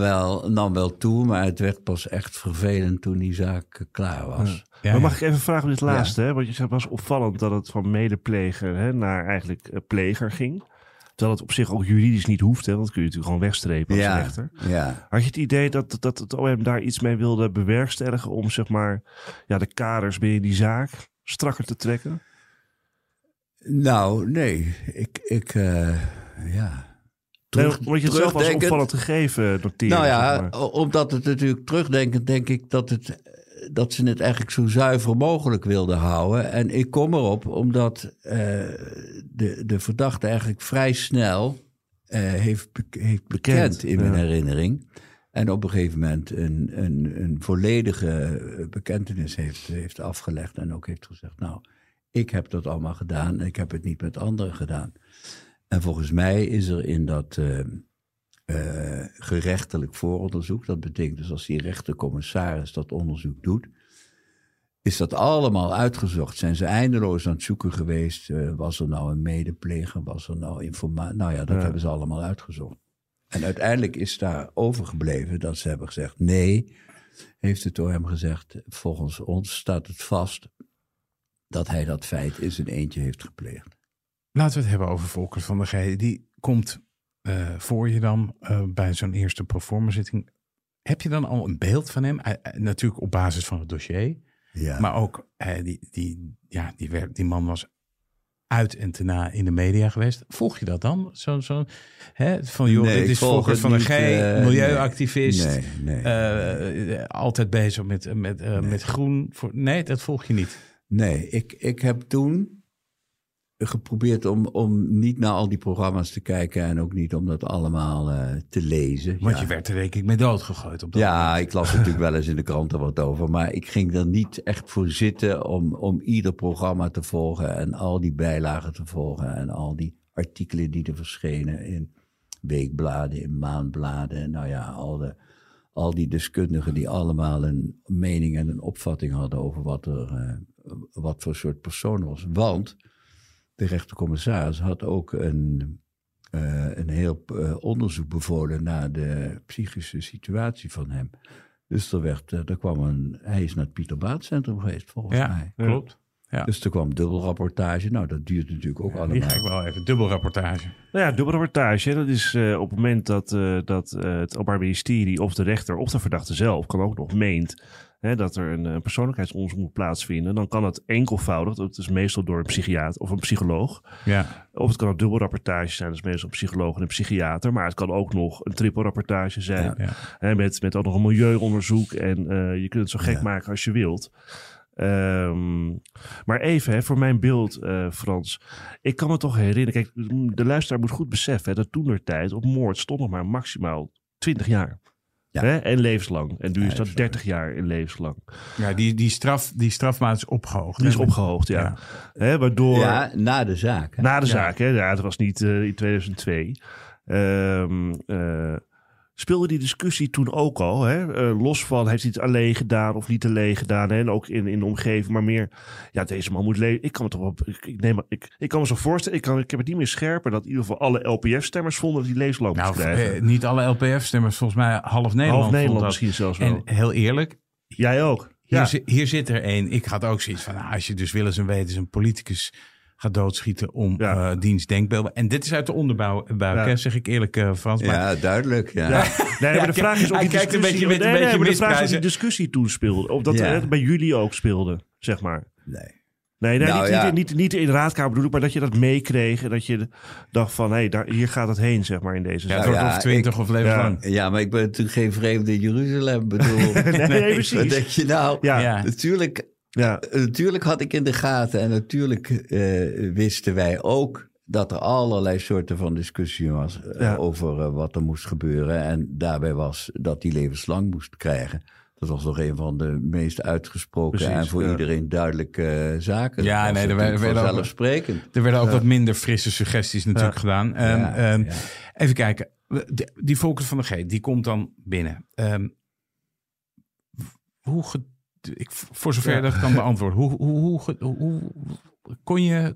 wel toe, maar het werd pas echt vervelend toen die zaak klaar was. Ja. Ja, maar mag ik even vragen op dit laatste? Ja. Hè? Want je zegt, was opvallend dat het van medepleger naar eigenlijk pleger ging. Terwijl het op zich ook juridisch niet hoeft, hè? Want dat kun je natuurlijk gewoon wegstrepen als rechter. Ja. Had je het idee dat het OM daar iets mee wilde bewerkstelligen om zeg maar de kaders binnen die zaak strakker te trekken? Nou, nee. Ik omdat je het zelf als opvallend te geven noteren. Nou ja, zeg maar. Omdat het natuurlijk terugdenkend denk ik dat ze het eigenlijk zo zuiver mogelijk wilden houden. En ik kom erop omdat de verdachte eigenlijk vrij snel heeft bekend in mijn herinnering. En op een gegeven moment een volledige bekentenis heeft afgelegd. En ook heeft gezegd, nou, ik heb dat allemaal gedaan en ik heb het niet met anderen gedaan. En volgens mij is er in dat gerechtelijk vooronderzoek, dat betekent dus als die rechtercommissaris dat onderzoek doet, is dat allemaal uitgezocht. Zijn ze eindeloos aan het zoeken geweest? Was er nou een medepleger? Was er nou informatie? Nou ja, dat hebben ze allemaal uitgezocht. En uiteindelijk is daar overgebleven dat ze hebben gezegd, nee, heeft het door hem gezegd, volgens ons staat het vast dat hij dat feit in zijn eentje heeft gepleegd. Laten we het hebben over Volkert van der G. Die komt voor je dan bij zo'n eerste proforma-zitting. Heb je dan al een beeld van hem? Natuurlijk op basis van het dossier. Ja. Maar ook, die man was uit en te na in de media geweest. Volg je dat dan? Dit is Volkert van der G, milieuactivist. Altijd bezig met groen. Nee, dat volg je niet. Nee, ik heb toen geprobeerd om niet naar al die programma's te kijken en ook niet om dat allemaal te lezen. Want je werd er denk ik mee doodgegooid op dat moment. Ik las natuurlijk wel eens in de kranten wat over, maar ik ging er niet echt voor zitten om ieder programma te volgen en al die bijlagen te volgen en al die artikelen die er verschenen in weekbladen, in maandbladen, nou ja, al die deskundigen die allemaal een mening en een opvatting hadden over wat voor soort persoon was. Want de rechtercommissaris had ook een heel onderzoek bevolen naar de psychische situatie van hem. Dus hij is naar het Pieterbaatcentrum geweest, volgens mij. Ja, klopt. Ja. Dus er kwam dubbelrapportage. Nou, dat duurt natuurlijk ook allemaal. Die ga ik wel even. Dubbelrapportage. Nou ja, dubbelrapportage. Dat is op het moment dat het Openbaar Ministerie of de rechter of de verdachte zelf kan ook nog meent dat er een persoonlijkheidsonderzoek moet plaatsvinden, dan kan het enkelvoudig, dat is meestal door een psychiater of een psycholoog. Ja. Of het kan een dubbelrapportage zijn, dat is meestal een psycholoog en een psychiater, maar het kan ook nog een trippelrapportage zijn. Ja. Hè, met ook nog een milieuonderzoek en je kunt het zo gek maken als je wilt. Maar even voor mijn beeld, Frans. Ik kan me toch herinneren, kijk, de luisteraar moet goed beseffen dat toentertijd op moord stond nog maar maximaal 20 jaar. Ja. Hè? En levenslang. En nu is dat 30 jaar in levenslang. Ja, die strafmaat is opgehoogd. Die is opgehoogd, ja. Hè, waardoor, na de zaak. Hè? Na de zaak, hè. Ja, het was niet in 2002. Speelde die discussie toen ook al, hè? Los van heeft hij het alleen gedaan of niet alleen gedaan, hè? En ook in de omgeving, maar meer, deze man moet leven. Ik kan me toch wel, ik kan me zo voorstellen, ik heb het niet meer scherper dat in ieder geval alle LPF-stemmers vonden dat die levenslang moest krijgen. Niet alle LPF-stemmers, volgens mij half Nederland. Half Nederland misschien zelfs wel. En heel eerlijk. Jij ook. Ja. Hier zit er één. Ik had ook zoiets van, als je dus willens en wetens een politicus gaat doodschieten om dienstdenkbeelden. En dit is uit de onderbouw, zeg ik eerlijk, Frans. Maar duidelijk. Ja. Ja. Nee, maar de vraag is of die discussie toen speelde. Of dat het bij jullie ook speelde, zeg maar. Nee, niet in de raadkamer bedoel ik, maar dat je dat meekreeg. Dat je dacht van, hier gaat het heen, zeg maar, in deze zaak. Het wordt of 20 of levenslang. Ja, maar ik ben natuurlijk geen vreemde in Jeruzalem, bedoel. nee, precies. Wat denk je nou? Ja. Natuurlijk. Ja. Natuurlijk had ik in de gaten en natuurlijk wisten wij ook dat er allerlei soorten van discussie was over wat er moest gebeuren. En daarbij was dat hij levenslang moest krijgen. Dat was nog een van de meest uitgesproken en voor iedereen duidelijke zaken. Ja, nee, er werden ook wat minder frisse suggesties natuurlijk gedaan. Even kijken, die Volkert van der G, die komt dan binnen. Ik, voor zover dat kan beantwoorden. Hoe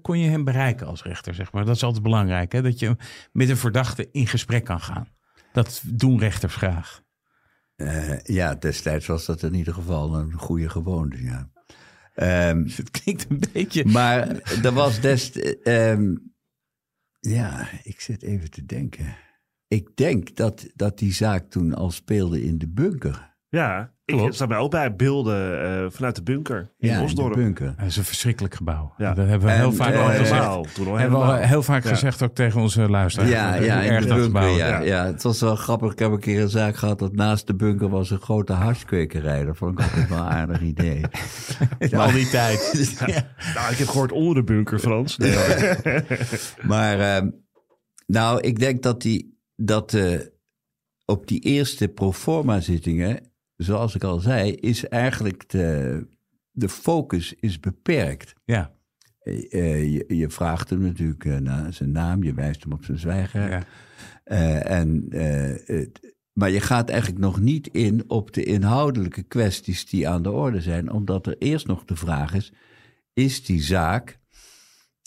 kon je hem bereiken als rechter, zeg maar? Dat is altijd belangrijk, hè? Dat je met een verdachte in gesprek kan gaan. Dat doen rechters graag. Ja, destijds was dat in ieder geval een goede gewoonte, ja. Het klinkt een beetje... Maar er was destijds... ja, ik zit even te denken. Ik denk dat die zaak toen al speelde in de bunker... Ja, ik zat mij ook bij beelden vanuit de bunker in Osdorp. Bunker. Dat is een verschrikkelijk gebouw. Ja. Dat hebben we heel vaak al gezegd. Toen al hebben we heel vaak gezegd ook tegen onze luisteraars. Ja, ja, in de bunker. Ja. Het was wel grappig. Ik heb een keer een zaak gehad dat naast de bunker was een grote harstkwekerij. Dat vond ik altijd wel een aardig idee. Al die tijd. Ja. Nou, ik heb gehoord onder de bunker, Frans. Nee, maar nou, ik denk dat op die eerste proforma zittingen... Zoals ik al zei, is eigenlijk de focus is beperkt. Ja. Je vraagt hem natuurlijk naar zijn naam, je wijst hem op zijn zwijger. Ja. Maar je gaat eigenlijk nog niet in op de inhoudelijke kwesties die aan de orde zijn. Omdat er eerst nog de vraag is, is die zaak...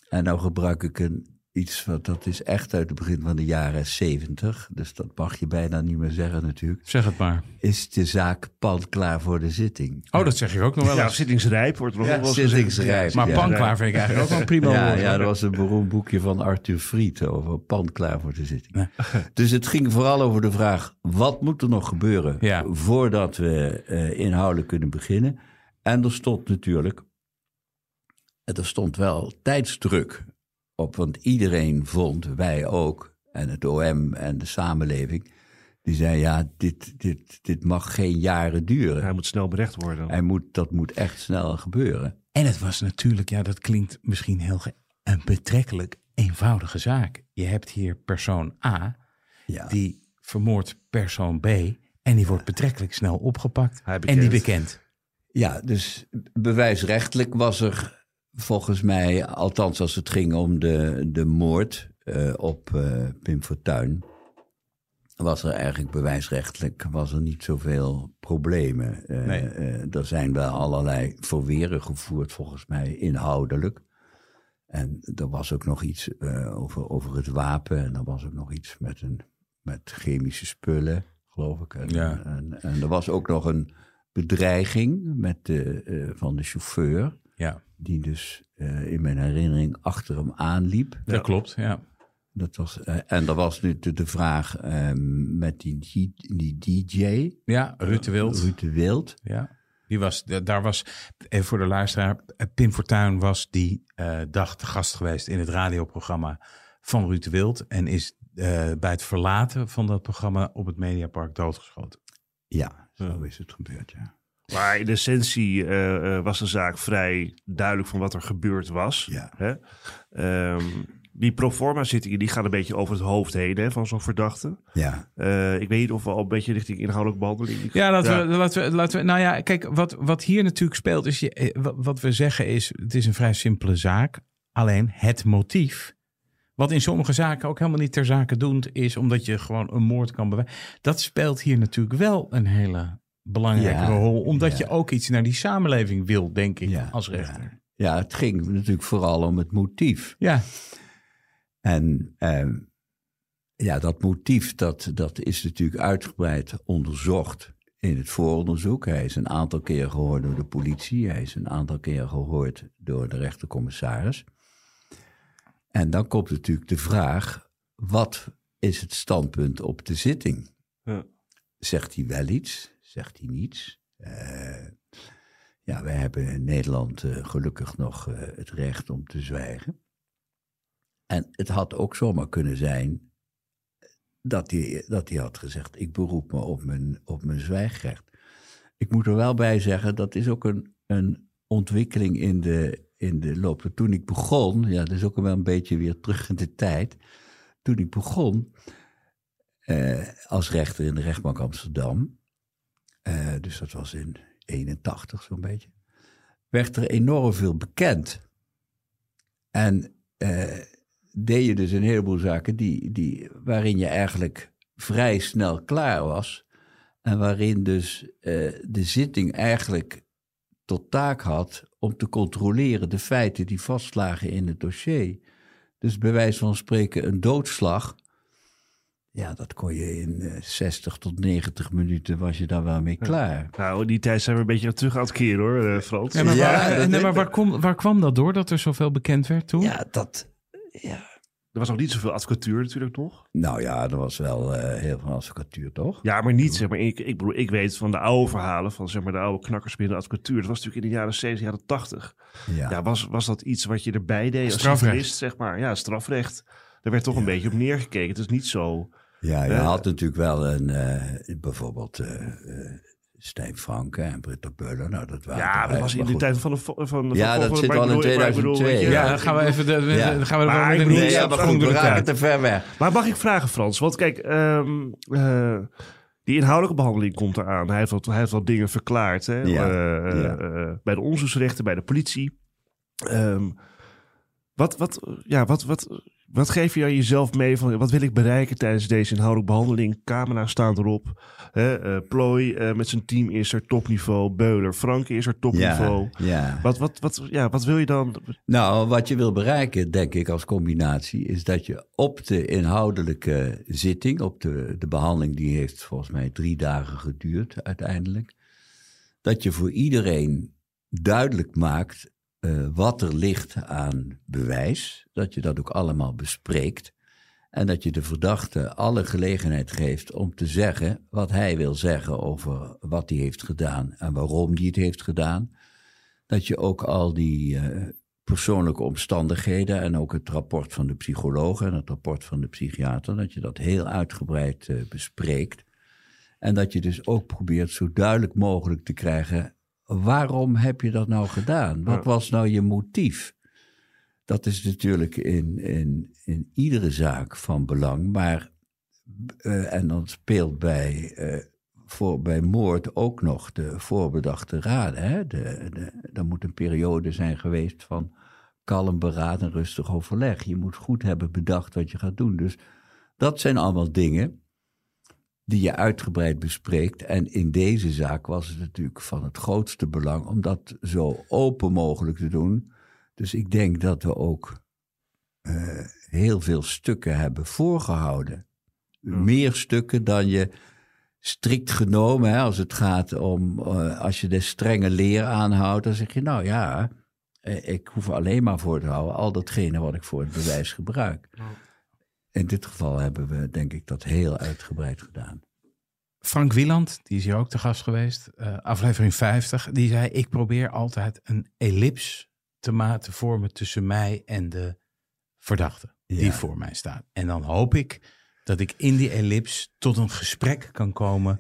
En nou gebruik ik iets wat dat is echt uit het begin van de jaren '70. Dus dat mag je bijna niet meer zeggen natuurlijk. Zeg het maar. Is de zaak pan-klaar voor de zitting? Oh, dat zeg ik ook nog wel eens. Ja, zittingsrijp wordt nog wel zittingsrijp. Maar pan-klaar vind ik eigenlijk ook wel prima. Ja, er was een beroemd boekje van Arthur Fried over pan-klaar voor de zitting. Ja. Dus het ging vooral over de vraag, wat moet er nog gebeuren voordat we inhoudelijk kunnen beginnen? En er stond natuurlijk, wel tijdsdruk op, want iedereen vond, wij ook, en het OM en de samenleving, die zei dit mag geen jaren duren. Hij moet snel berecht worden. Dat moet echt snel gebeuren. En het was natuurlijk, dat klinkt misschien heel een betrekkelijk eenvoudige zaak. Je hebt hier persoon A, die vermoordt persoon B en die wordt betrekkelijk snel opgepakt en die bekent. Ja, dus bewijsrechtelijk was er... Volgens mij, althans als het ging om de moord op Pim Fortuyn... was er eigenlijk bewijsrechtelijk niet zoveel problemen. Nee. Er zijn wel allerlei verweren gevoerd, volgens mij, inhoudelijk. En er was ook nog iets over het wapen... en er was ook nog iets met chemische spullen, geloof ik. En er was ook nog een bedreiging van de chauffeur... Ja. Die dus in mijn herinnering achter hem aanliep. Dat klopt, ja. Dat was, en er was nu de vraag met die DJ. Ja, Ruud de Wild. Ja. Die was, daar was, voor de luisteraar, Pim Fortuyn was die dag te gast geweest in het radioprogramma van Ruud de Wild. En is bij het verlaten van dat programma op het Mediapark doodgeschoten. Ja, zo is het gebeurd, ja. Maar in essentie was de zaak vrij duidelijk van wat er gebeurd was. Ja. Hè? Die proforma zittingen die gaan een beetje over het hoofd heen van zo'n verdachte. Ja. Ik weet niet of we al een beetje richting inhoudelijk behandeling... Ja, laten we... Nou ja, kijk, wat hier natuurlijk speelt is... Wat we zeggen is, het is een vrij simpele zaak. Alleen het motief... Wat in sommige zaken ook helemaal niet ter zake doend is... omdat je gewoon een moord kan bewijzen. Dat speelt hier natuurlijk wel een hele... belangrijke rol, omdat je ook iets naar die samenleving wil, denk ik, als rechter. Ja, het ging natuurlijk vooral om het motief. Ja. En dat motief, dat is natuurlijk uitgebreid onderzocht in het vooronderzoek. Hij is een aantal keer gehoord door de politie. Hij is een aantal keer gehoord door de rechtercommissaris. En dan komt natuurlijk de vraag, wat is het standpunt op de zitting? Ja. Zegt hij wel iets? Zegt hij niets. Wij hebben in Nederland gelukkig nog het recht om te zwijgen. En het had ook zomaar kunnen zijn dat hij had gezegd... ik beroep me op mijn zwijgrecht. Ik moet er wel bij zeggen, dat is ook een ontwikkeling in de loop. Toen ik begon, dat is ook wel een beetje weer terug in de tijd... Toen ik begon als rechter in de rechtbank Amsterdam... Dus dat was in 81 zo'n beetje, werd er enorm veel bekend. En deed je dus een heleboel zaken waarin je eigenlijk vrij snel klaar was. En waarin dus de zitting eigenlijk tot taak had om te controleren de feiten die vastlagen in het dossier. Dus bij wijze van spreken een doodslag... Ja, dat kon je in 60 tot 90 minuten was je daar wel mee klaar. Nou, die tijd zijn we een beetje terug aan het keren hoor, Frans. Ja, maar, waar kwam dat door, dat er zoveel bekend werd toen? Ja, dat... Ja. Er was nog niet zoveel advocatuur natuurlijk, toch? Nou ja, er was wel heel veel advocatuur, toch? Ja, maar niet, zeg maar. Ik bedoel, ik weet van de oude verhalen, van zeg maar de oude knakkers binnen de advocatuur. Dat was natuurlijk in de jaren 70, jaren 80. Ja, was dat iets wat je erbij deed als jurist, zeg maar. Ja, strafrecht. Daar werd toch een beetje op neergekeken. Het is niet zo... Ja, je had natuurlijk wel een, bijvoorbeeld Stijn Franken en Britta Beulen. Nou, dat waren ja, dat was in de tijd van de ja, dat zit al in 2002. Ja, dan gaan we even... Dan gaan we er wel in de raken te ver weg. Maar mag ik vragen, Frans? Want kijk, die inhoudelijke behandeling komt eraan. Hij heeft wat dingen verklaard. Hè? Bij de onderzoeksrechten, bij de politie. Wat geef je aan jezelf mee van wat wil ik bereiken tijdens deze inhoudelijke behandeling? Camera's staan erop. Plooi met zijn team is er topniveau. Beuler, Frank is er topniveau. Ja. Wat wil je dan? Nou, wat je wil bereiken, denk ik, als combinatie, is dat je op de inhoudelijke zitting, op de behandeling, die heeft volgens mij 3 dagen geduurd uiteindelijk, dat je voor iedereen duidelijk maakt wat er ligt aan bewijs, dat je dat ook allemaal bespreekt en dat je de verdachte alle gelegenheid geeft om te zeggen wat hij wil zeggen over wat hij heeft gedaan en waarom hij het heeft gedaan. Dat je ook al die persoonlijke omstandigheden en ook het rapport van de psycholoog en het rapport van de psychiater, dat je dat heel uitgebreid bespreekt en dat je dus ook probeert zo duidelijk mogelijk te krijgen: waarom heb je dat nou gedaan? Wat was nou je motief? Dat is natuurlijk in iedere zaak van belang. Maar, en dan speelt bij moord ook nog de voorbedachte raden. Hè? Er moet een periode zijn geweest van kalm beraad en rustig overleg. Je moet goed hebben bedacht wat je gaat doen. Dus dat zijn allemaal dingen die je uitgebreid bespreekt. En in deze zaak was het natuurlijk van het grootste belang om dat zo open mogelijk te doen. Dus ik denk dat we ook heel veel stukken hebben voorgehouden. Meer stukken dan je strikt genomen, hè, als het gaat om, als je de strenge leer aanhoudt, dan zeg je nou ja, ik hoef alleen maar voor te houden al datgene wat ik voor het bewijs gebruik. In dit geval hebben we, denk ik, dat heel uitgebreid gedaan. Frank Wieland, die is hier ook te gast geweest, aflevering 50, die zei: ik probeer altijd een ellips te vormen tussen mij en de verdachte die voor mij staat. En dan hoop ik dat ik in die ellips tot een gesprek kan komen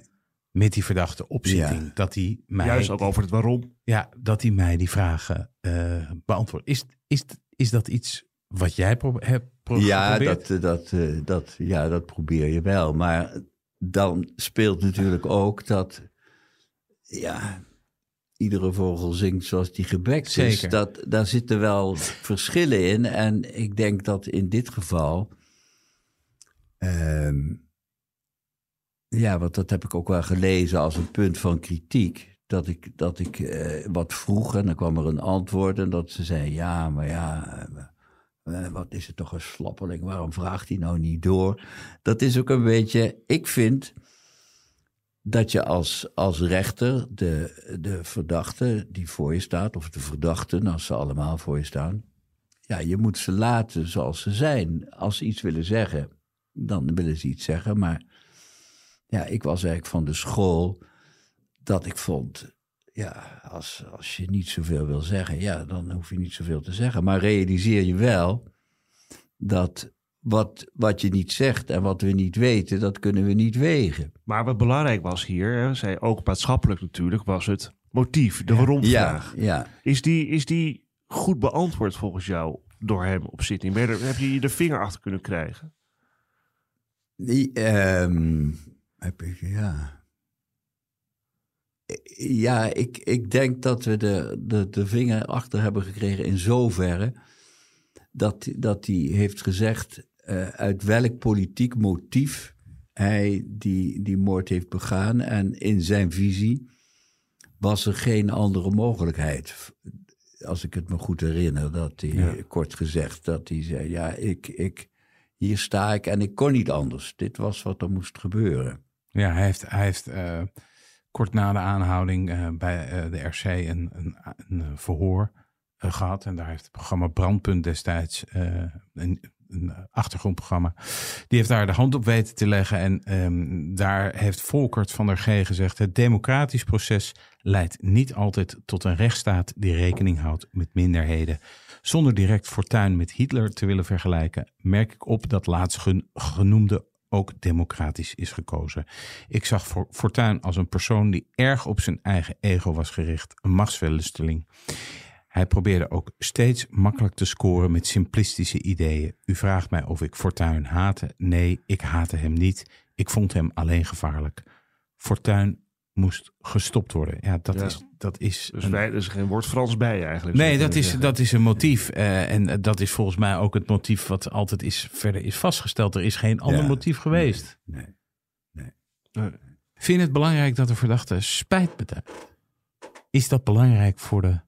met die verdachte op zitting. Ja. Dat hij mij... Juist ook over het waarom. Ja, dat hij mij die vragen beantwoordt. Is dat iets wat jij hebt? Ja, dat probeer je wel. Maar dan speelt natuurlijk ook dat... Ja, iedere vogel zingt zoals die gebekt is. Daar zitten wel verschillen in. En ik denk dat in dit geval... want dat heb ik ook wel gelezen als een punt van kritiek. Dat ik wat vroeg en dan kwam er een antwoord. En dat ze zei, ja, maar ja... wat is het toch een slappeling, waarom vraagt hij nou niet door? Dat is ook een beetje... Ik vind dat je als rechter de verdachte die voor je staat... of de verdachten, als ze allemaal voor je staan... ja, je moet ze laten zoals ze zijn. Als ze iets willen zeggen, dan willen ze iets zeggen. Maar ja, ik was eigenlijk van de school dat ik vond... Ja, als je niet zoveel wil zeggen, ja, dan hoef je niet zoveel te zeggen. Maar realiseer je wel dat wat je niet zegt en wat we niet weten, dat kunnen we niet wegen. Maar wat belangrijk was hier, hè, zei ook maatschappelijk natuurlijk, was het motief, de waarom-vraag. Ja. Is die goed beantwoord volgens jou door hem op zitting? Heb je de vinger achter kunnen krijgen? Ja, ik denk dat we de vinger achter hebben gekregen in zoverre dat hij heeft gezegd uit welk politiek motief hij die moord heeft begaan. En in zijn visie was er geen andere mogelijkheid. Als ik het me goed herinner, dat hij kort gezegd dat hij zei, ja, ik hier sta ik en ik kon niet anders. Dit was wat er moest gebeuren. Ja, hij heeft kort na de aanhouding bij de RC een verhoor gehad. En daar heeft het programma Brandpunt destijds, een achtergrondprogramma, die heeft daar de hand op weten te leggen. En daar heeft Volkert van der G gezegd: het democratisch proces leidt niet altijd tot een rechtsstaat die rekening houdt met minderheden. Zonder direct Fortuyn met Hitler te willen vergelijken, merk ik op dat laatst genoemde ook democratisch is gekozen. Ik zag Fortuyn als een persoon die erg op zijn eigen ego was gericht, een machtswellusteling. Hij probeerde ook steeds makkelijk te scoren met simplistische ideeën. U vraagt mij of ik Fortuyn haatte. Nee, ik haatte hem niet. Ik vond hem alleen gevaarlijk. Fortuyn moest gestopt worden. Ja, dat is. Dus er is geen woord Frans bij eigenlijk. Nee, dat is een motief. En dat is volgens mij ook het motief wat altijd verder is vastgesteld. Er is geen ander motief geweest. Nee. Vind je het belangrijk dat de verdachte spijt betuigt? Is dat belangrijk voor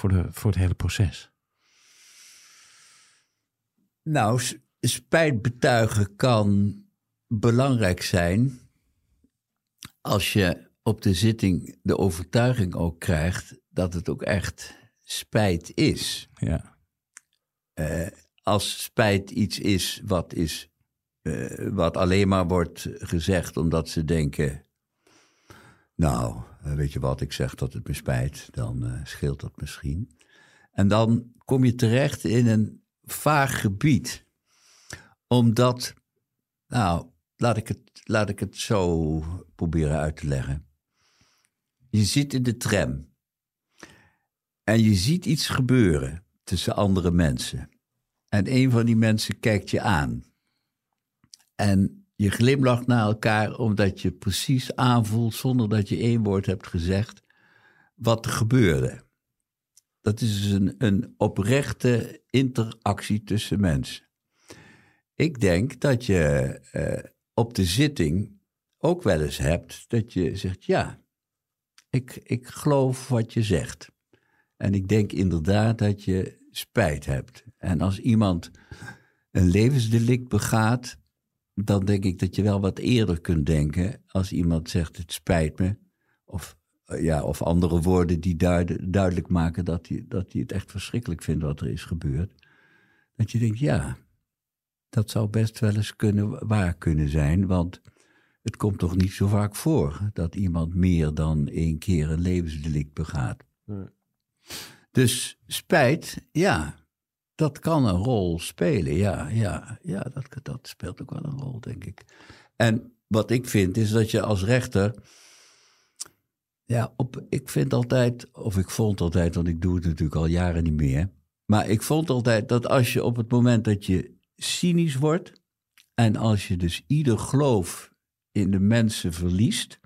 het hele proces? Nou, spijt betuigen kan belangrijk zijn als je op de zitting de overtuiging ook krijgt dat het ook echt spijt is. Ja. Als spijt iets is wat alleen maar wordt gezegd omdat ze denken, nou, weet je wat, ik zeg dat het me spijt, dan scheelt dat misschien. En dan kom je terecht in een vaag gebied. Omdat, nou, laat ik het zo proberen uit te leggen. Je zit in de tram. En je ziet iets gebeuren tussen andere mensen. En een van die mensen kijkt je aan. En je glimlacht naar elkaar omdat je precies aanvoelt, zonder dat je één woord hebt gezegd, wat er gebeurde. Dat is dus een oprechte interactie tussen mensen. Ik denk dat je op de zitting ook wel eens hebt dat je zegt, ja, ik geloof wat je zegt. En ik denk inderdaad dat je spijt hebt. En als iemand een levensdelict begaat, dan denk ik dat je wel wat eerder kunt denken als iemand zegt het spijt me. Of andere woorden die duidelijk maken dat hij het echt verschrikkelijk vindt wat er is gebeurd. Dat je denkt, ja, dat zou best wel eens waar kunnen zijn. Want het komt toch niet zo vaak voor dat iemand meer dan één keer een levensdelict begaat. Nee. Dus spijt, ja. Dat kan een rol spelen, ja, dat speelt ook wel een rol, denk ik. En wat ik vind is dat je als rechter, ik vond altijd, want ik doe het natuurlijk al jaren niet meer, maar ik vond altijd dat als je op het moment dat je cynisch wordt en als je dus ieder geloof in de mensen verliest,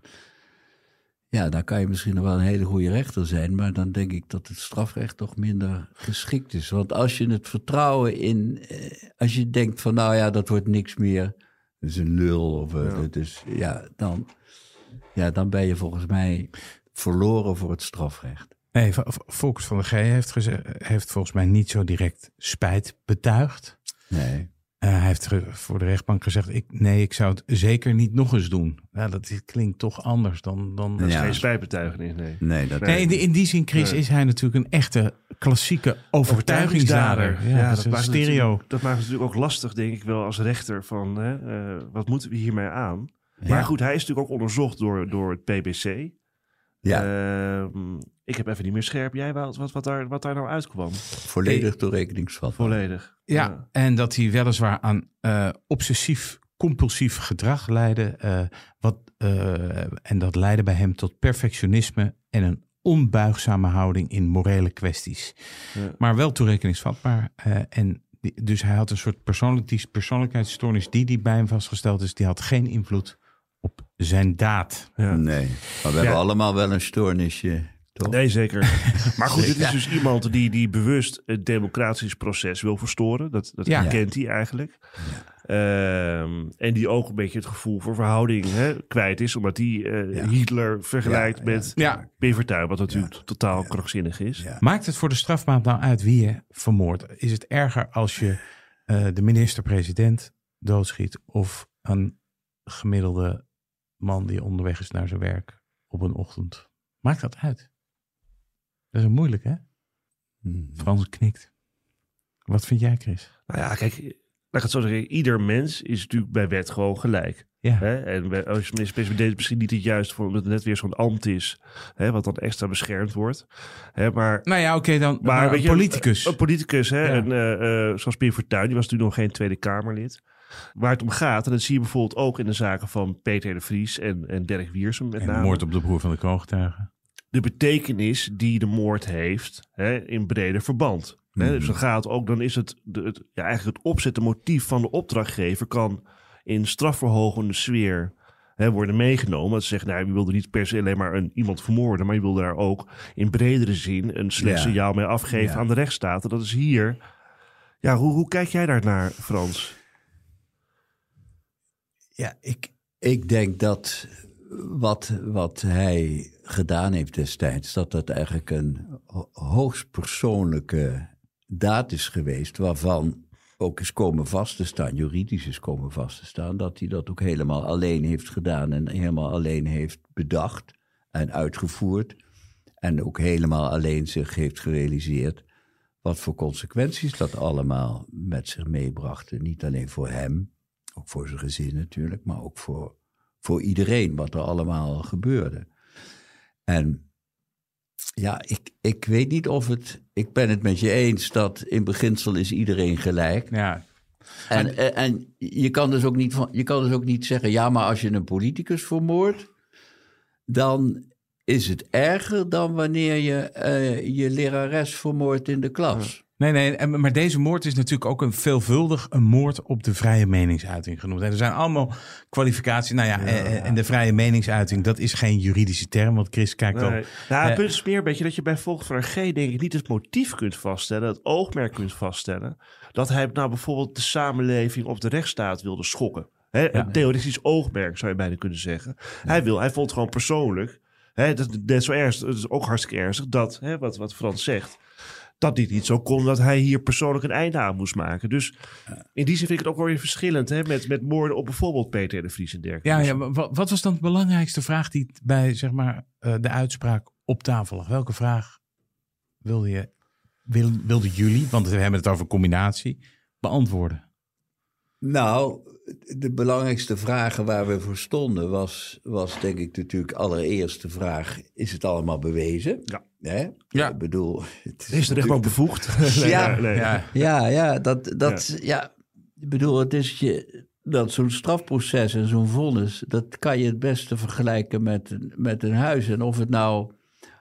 ja, dan kan je misschien nog wel een hele goede rechter zijn, maar dan denk ik dat het strafrecht toch minder geschikt is. Want als je het vertrouwen in, als je denkt van nou ja, dat wordt niks meer, dat is een lul of dat is, dan ben je volgens mij verloren voor het strafrecht. Nee, Volkert van der G heeft volgens mij niet zo direct spijt betuigd. Nee. Hij heeft voor de rechtbank gezegd, ik zou het zeker niet nog eens doen. Ja, dat klinkt toch anders dan dat is geen spijtbetuigenis, nee. In die zin, Chris, is hij natuurlijk een echte klassieke overtuigingsdader. Ja, dat is een stereo. Dat maakt het natuurlijk ook lastig, denk ik wel, als rechter van wat moeten we hiermee aan? Ja. Maar goed, hij is natuurlijk ook onderzocht door het PBC. Ja. Ik heb even niet meer scherp. Jij, wat daar nou uitkwam? Volledig toerekeningsvatbaar. Volledig. Ja, en dat hij weliswaar aan obsessief-compulsief gedrag leidde. En dat leidde bij hem tot perfectionisme en een onbuigzame houding in morele kwesties. Ja. Maar wel toerekeningsvatbaar. Dus hij had een soort persoonlijkheidsstoornis die bij hem vastgesteld is. Die had geen invloed op zijn daad. Ja. Nee, maar we hebben allemaal wel een stoornisje. Toch? Nee, zeker. Maar goed, dit is dus iemand die bewust het democratisch proces wil verstoren. Dat kent hij eigenlijk. Ja. En die ook een beetje het gevoel voor verhouding kwijt is. Omdat hij Hitler vergelijkt met Fortuyn, wat natuurlijk totaal krankzinnig is. Ja. Maakt het voor de strafmaat nou uit wie je vermoordt? Is het erger als je de minister-president doodschiet of een gemiddelde man die onderweg is naar zijn werk op een ochtend. Maakt dat uit? Dat is moeilijk, hè? Frans knikt. Wat vind jij, Chris? Nou ja, kijk, laat ik het zo zeggen. Ieder mens is natuurlijk bij wet gewoon gelijk. Ja. Hè? En als je minister-president misschien niet het juiste voor, omdat het net weer zo'n ambt is, hè, wat dan extra beschermd wordt. Hè, maar, nou ja, oké, dan maar een politicus. Een politicus, hè? Ja. En, zoals Pim Fortuyn, die was natuurlijk nog geen Tweede Kamerlid. Waar het om gaat, en dat zie je bijvoorbeeld ook in de zaken van Peter de Vries en Derk Wiersum. Met en name. De moord op de broer van de kroongetuige. De betekenis die de moord heeft, hè, in breder verband. Mm-hmm. Hè, dus dan gaat ook, dan is het opzet, de motief van de opdrachtgever kan in strafverhogende sfeer, hè, worden meegenomen. Dat ze zeggen, nou, je wilde niet per se alleen maar iemand vermoorden, maar je wilde daar ook in bredere zin een slecht signaal mee afgeven aan de rechtsstaat. En dat is hier. Ja, hoe kijk jij daarnaar, Frans? Ja, ik denk dat wat hij gedaan heeft destijds, dat eigenlijk een hoogst persoonlijke daad is geweest, waarvan ook is komen vast te staan, juridisch is komen vast te staan, dat hij dat ook helemaal alleen heeft gedaan en helemaal alleen heeft bedacht en uitgevoerd en ook helemaal alleen zich heeft gerealiseerd wat voor consequenties dat allemaal met zich meebracht. En niet alleen voor hem, ook voor zijn gezin natuurlijk, maar ook voor iedereen wat er allemaal gebeurde. En ja, ik weet niet of het... Ik ben het met je eens dat in beginsel is iedereen gelijk. Ja. En je kan dus ook niet zeggen, ja, maar als je een politicus vermoordt, dan is het erger dan wanneer je je lerares vermoordt in de klas. Ja. Nee, maar deze moord is natuurlijk ook veelvuldig een moord op de vrije meningsuiting genoemd. En er zijn allemaal kwalificaties. Nou ja, en de vrije meningsuiting, dat is geen juridische term, want Chris kijkt al. Nou, het punt is meer een beetje dat je bij Volkert van der G, denk ik, niet het motief kunt vaststellen, het oogmerk kunt vaststellen, dat hij nou bijvoorbeeld de samenleving of de rechtsstaat wilde schokken. Hè, een theoretisch oogmerk, zou je bijna kunnen zeggen. Ja. Hij vond gewoon persoonlijk, hè, dat is zo ernstig, dat is ook hartstikke ernstig, dat, hè, wat Frans zegt, dat dit niet zo kon, dat hij hier persoonlijk een einde aan moest maken. Dus in die zin vind ik het ook wel weer verschillend, hè, met moorden op bijvoorbeeld Peter de Vries en Derk. Ja, maar wat was dan de belangrijkste vraag die bij, zeg maar, de uitspraak op tafel lag? Welke vraag wilden jullie, want we hebben het over combinatie, beantwoorden? Nou, de belangrijkste vragen waar we voor stonden was denk ik natuurlijk allereerst de vraag, is het allemaal bewezen? Ja. Hè? Ja. Ik bedoel, het is de rechtbank bevoegd? Ik bedoel, het is dat zo'n strafproces en zo'n vonnis, dat kan je het beste vergelijken met een huis. En of het nou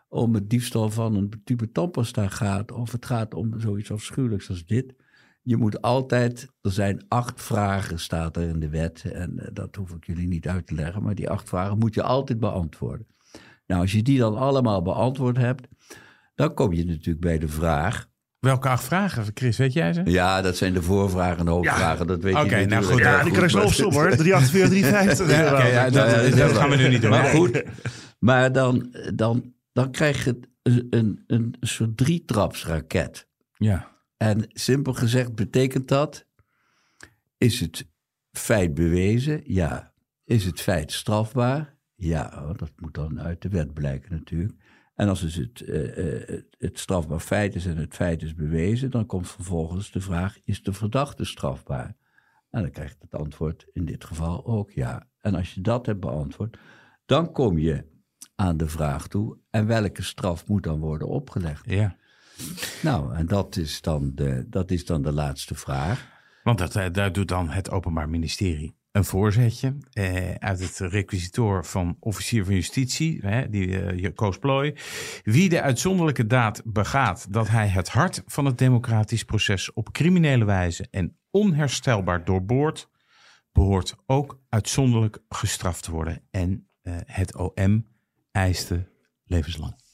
om het diefstal van een tube tandpasta gaat, of het gaat om zoiets afschuwelijks als dit. Je moet altijd, er zijn 8 vragen, staat er in de wet. En dat hoef ik jullie niet uit te leggen, maar die 8 vragen moet je altijd beantwoorden. Nou, als je die dan allemaal beantwoord hebt, dan kom je natuurlijk bij de vraag. Welke 8 vragen, Chris, weet jij ze? Ja, dat zijn de voorvragen en de hoofdvragen, dat weet je natuurlijk. Oké, nou goed. Ja, die krijg je opsom hoor, 384, 350. Dat gaan we nu niet doen. Maar goed, maar dan krijg je een soort 3-trapsraket. Ja. En simpel gezegd betekent dat, is het feit bewezen? Ja. Is het feit strafbaar? Ja, dat moet dan uit de wet blijken natuurlijk. En als dus het strafbaar feit is en het feit is bewezen, dan komt vervolgens de vraag, is de verdachte strafbaar? En dan krijgt het antwoord in dit geval ook ja. En als je dat hebt beantwoord, dan kom je aan de vraag toe, en welke straf moet dan worden opgelegd? Ja. Nou, en dat is dan de laatste vraag. Want daar doet dan het Openbaar Ministerie een voorzetje uit het requisitoor van officier van justitie, hè, die Koos Plooi. Wie de uitzonderlijke daad begaat dat hij het hart van het democratisch proces op criminele wijze en onherstelbaar doorboort, behoort ook uitzonderlijk gestraft te worden. En het OM eiste levenslang.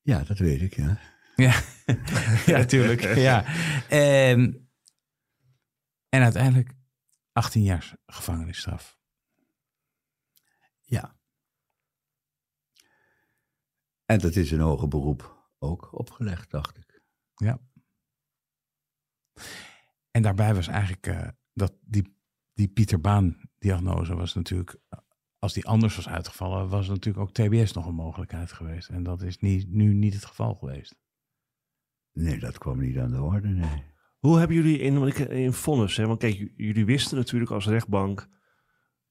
Ja, dat weet ik, ja. Ja, natuurlijk. Ja. En uiteindelijk 18 jaar gevangenisstraf. Ja. En dat is een hoger beroep ook opgelegd, dacht ik. Ja. En daarbij was eigenlijk dat die Pieter Baan-diagnose was natuurlijk, als die anders was uitgevallen, was natuurlijk ook TBS nog een mogelijkheid geweest. En dat is nu niet het geval geweest. Nee, dat kwam niet aan de orde, nee. Hoe hebben jullie in vonnis, hè? Want kijk, jullie wisten natuurlijk als rechtbank,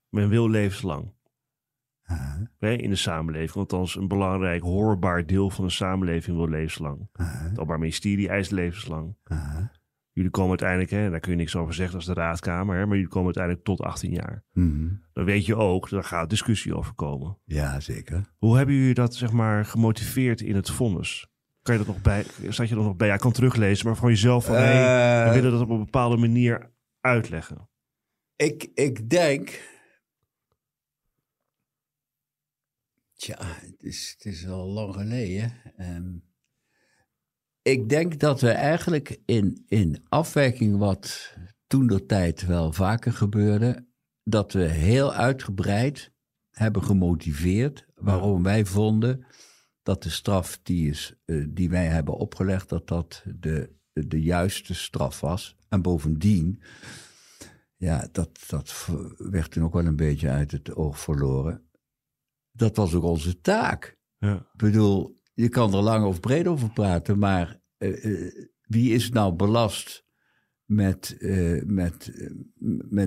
men wil levenslang. Uh-huh. In de samenleving, althans een belangrijk hoorbaar deel van de samenleving wil levenslang. Uh-huh. Het Openbaar Ministerie eist levenslang. Uh-huh. Jullie komen uiteindelijk, hè, daar kun je niks over zeggen als de Raadkamer, hè, maar jullie komen uiteindelijk tot 18 jaar. Mm-hmm. Dan weet je ook, daar gaat discussie over komen. Ja, zeker. Hoe hebben jullie dat zeg maar gemotiveerd in het vonnis? Kan je dat nog bij? Zat je dat nog bij? Ja, kan teruglezen, maar van jezelf van we willen dat op een bepaalde manier uitleggen. Ik denk. Tja, het is al lang geleden. Ik denk dat we eigenlijk in afwijking wat toentertijd wel vaker gebeurde, dat we heel uitgebreid hebben gemotiveerd waarom wij vonden dat de straf die wij hebben opgelegd, dat de juiste straf was. En bovendien, ja, dat werd toen ook wel een beetje uit het oog verloren. Dat was ook onze taak. Ja. Ik bedoel, je kan er lang of breed over praten, maar wie is nou belast met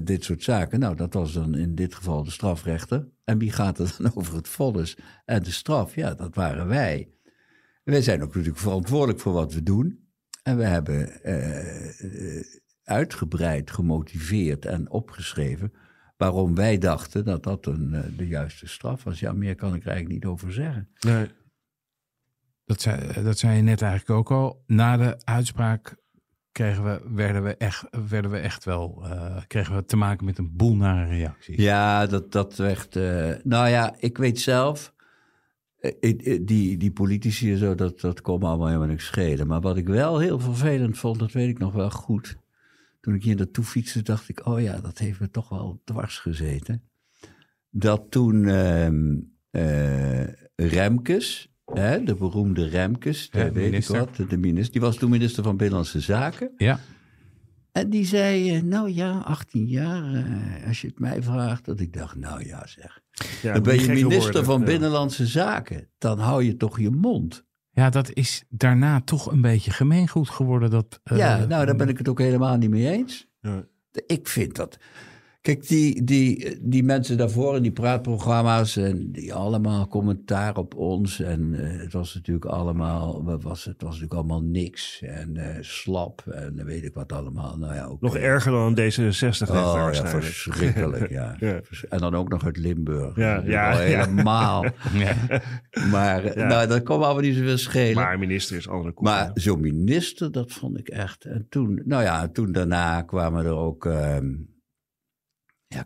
dit soort zaken? Nou, dat was dan in dit geval de strafrechter. En wie gaat er dan over het vonnis? En de straf, ja, dat waren wij. En wij zijn ook natuurlijk verantwoordelijk voor wat we doen. En we hebben uitgebreid gemotiveerd en opgeschreven waarom wij dachten dat dat de juiste straf was. Ja, meer kan ik er eigenlijk niet over zeggen. Nee. Dat zei je net eigenlijk ook al. Na de uitspraak kregen we te maken met een boel nare reacties. Ja, dat werd. Nou ja, ik weet zelf. Die politici en zo, dat komen allemaal helemaal niks schelen. Maar wat ik wel heel vervelend vond, dat weet ik nog wel goed. Toen ik hier naartoe fietste, dacht ik, oh ja, dat heeft me toch wel dwars gezeten. Dat toen Remkes, hè, de beroemde Remkes, ja, die was toen minister van Binnenlandse Zaken. Ja. En die zei, nou ja, 18 jaar, als je het mij vraagt. Dat ik dacht, nou ja zeg, ja, dan ben je minister van Binnenlandse Zaken. Dan hou je toch je mond. Ja, dat is daarna toch een beetje gemeengoed geworden. Dat, ja, nou, daar ben ik het ook helemaal niet mee eens. Ja. Ik vind dat. Kijk, die mensen daarvoor in die praatprogramma's en die allemaal commentaar op ons. En het was natuurlijk allemaal niks. En slap en weet ik wat allemaal. Nou ja, okay. Nog erger dan D66. Oh ja, verschrikkelijk, ja. Ja. En dan ook nog uit Limburg. Ja. Helemaal. Ja. Maar nou, dat kon allemaal niet zoveel schelen. Maar minister is andere koek. Maar zo'n minister, dat vond ik echt. En toen, nou ja, daarna kwamen er ook...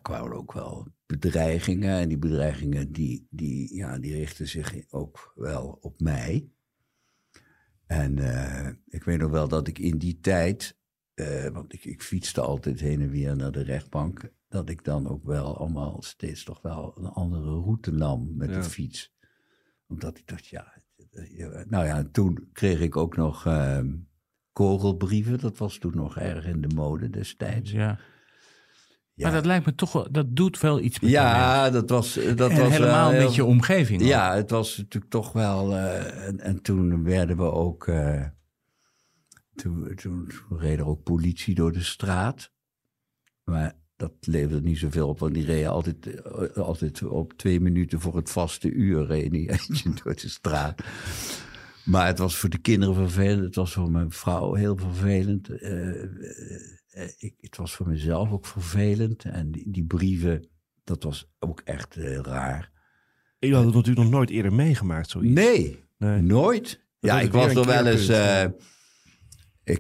kwamen ook wel bedreigingen. En die bedreigingen die richtten zich ook wel op mij. En ik weet nog wel dat ik in die tijd... want ik fietste altijd heen en weer naar de rechtbank... dat ik dan ook wel allemaal steeds toch wel een andere route nam met de fiets. Omdat ik dacht, toen kreeg ik ook nog kogelbrieven. Dat was toen nog erg in de mode destijds. Ja. Ja. Maar dat lijkt me toch, dat doet wel iets met je. Dat was helemaal met je omgeving. Hoor. Ja, het was natuurlijk toch wel... en toen werden we ook... Toen reed er ook politie door de straat. Maar dat leverde niet zoveel op, want die reden altijd op 2 minuten voor het vaste uur reden die eentje door de straat. Maar het was voor de kinderen vervelend. Het was voor mijn vrouw heel vervelend. Het was voor mezelf ook vervelend. En die brieven, dat was ook echt raar. En je had het natuurlijk nog nooit eerder meegemaakt, zoiets. Nee. Nooit. Dat ik was er wel eens...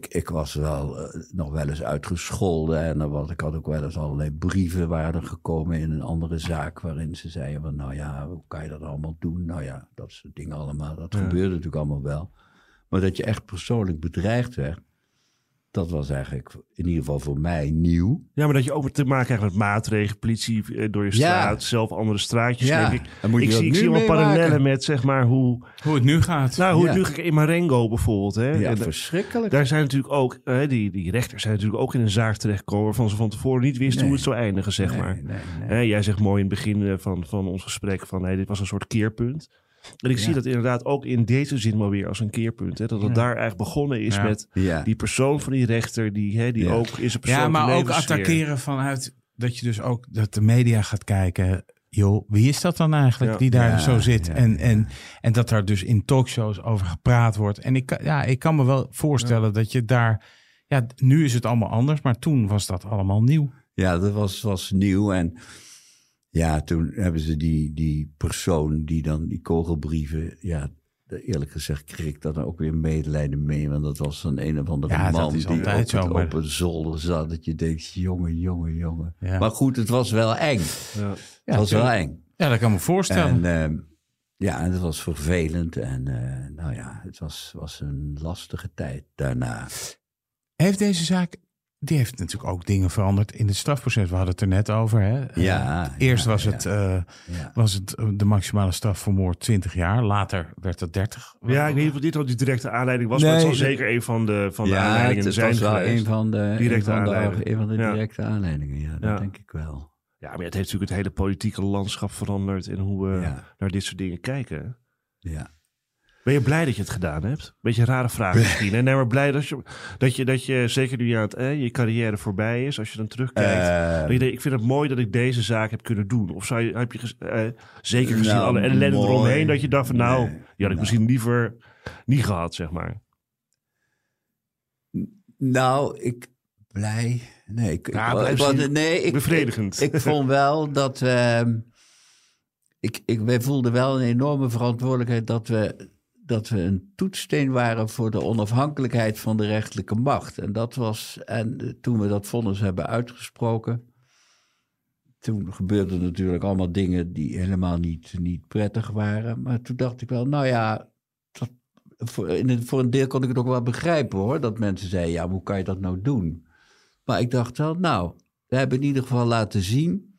Ik was wel nog wel eens uitgescholden. En ik had ook wel eens allerlei brieven waren gekomen in een andere zaak... waarin ze zeiden van, nou ja, hoe kan je dat allemaal doen? Nou ja, dat soort dingen allemaal. Dat gebeurde natuurlijk allemaal wel. Maar dat je echt persoonlijk bedreigd werd... Dat was eigenlijk in ieder geval voor mij nieuw. Ja, maar dat je ook te maken krijgt met maatregelen, politie door je straat, zelf andere straatjes. Ja. Denk ik. En moet je ik zie wel parallellen met zeg maar hoe het nu gaat. Nou, hoe het nu gaat in Marengo bijvoorbeeld. Hè. Ja, verschrikkelijk. Daar zijn natuurlijk ook, die rechters zijn natuurlijk ook in een zaak terechtgekomen waarvan ze van tevoren niet wisten hoe het zou eindigen, zeg maar. Nee. Jij zegt mooi in het begin van ons gesprek van dit was een soort keerpunt. En ik zie dat inderdaad ook in deze zin maar weer als een keerpunt. Hè? Dat het daar eigenlijk begonnen is met die persoon van die rechter. Die ook is een persoon. Ja, maar ook attackeren vanuit dat je dus ook dat de media gaat kijken. Joh, wie is dat dan eigenlijk die daar zo zit? Ja, en dat daar dus in talkshows over gepraat wordt. En ik kan me wel voorstellen dat je daar... Ja, nu is het allemaal anders, maar toen was dat allemaal nieuw. Ja, dat was nieuw en... Ja, toen hebben ze die persoon die dan die kogelbrieven... Ja, eerlijk gezegd kreeg ik daar dan ook weer medelijden mee. Want dat was dan een of andere man die altijd zo, maar... op een zolder zat. Dat je denkt, jongen. Ja. Maar goed, het was wel eng. Ja. Het was wel eng. Ja, dat kan me voorstellen. En het was vervelend. En het was een lastige tijd daarna. Heeft deze zaak... Die heeft natuurlijk ook dingen veranderd in het strafproces. We hadden het er net over. Hè? Eerst was het de maximale straf voor moord 20 jaar. Later werd dat 30. Ja, ik weet niet of dit al die directe aanleiding was. Nee, maar het zal zeker een van de aanleidingen zijn geweest. Het was wel een van de directe aanleidingen. Ja, dat denk ik wel. Ja, maar het heeft natuurlijk het hele politieke landschap veranderd. En hoe we naar dit soort dingen kijken. Ja. Ben je blij dat je het gedaan hebt? Beetje een rare vraag misschien. Nee, maar blij dat je zeker nu je carrière voorbij is, als je dan terugkijkt. Ik vind het mooi dat ik deze zaak heb kunnen doen. Of heb je zeker gezien alle ellende eromheen, dat je dacht van die had ik misschien liever niet gehad, zeg maar. Nou, ik blij. Nee, bevredigend. Ik vond wel dat wij voelden wel een enorme verantwoordelijkheid dat we een toetssteen waren voor de onafhankelijkheid van de rechterlijke macht. En dat was, en toen we dat vonnis hebben uitgesproken, toen gebeurden natuurlijk allemaal dingen die helemaal niet prettig waren. Maar toen dacht ik wel, voor een deel kon ik het ook wel begrijpen hoor, dat mensen zeiden, ja, hoe kan je dat nou doen? Maar ik dacht wel, we hebben in ieder geval laten zien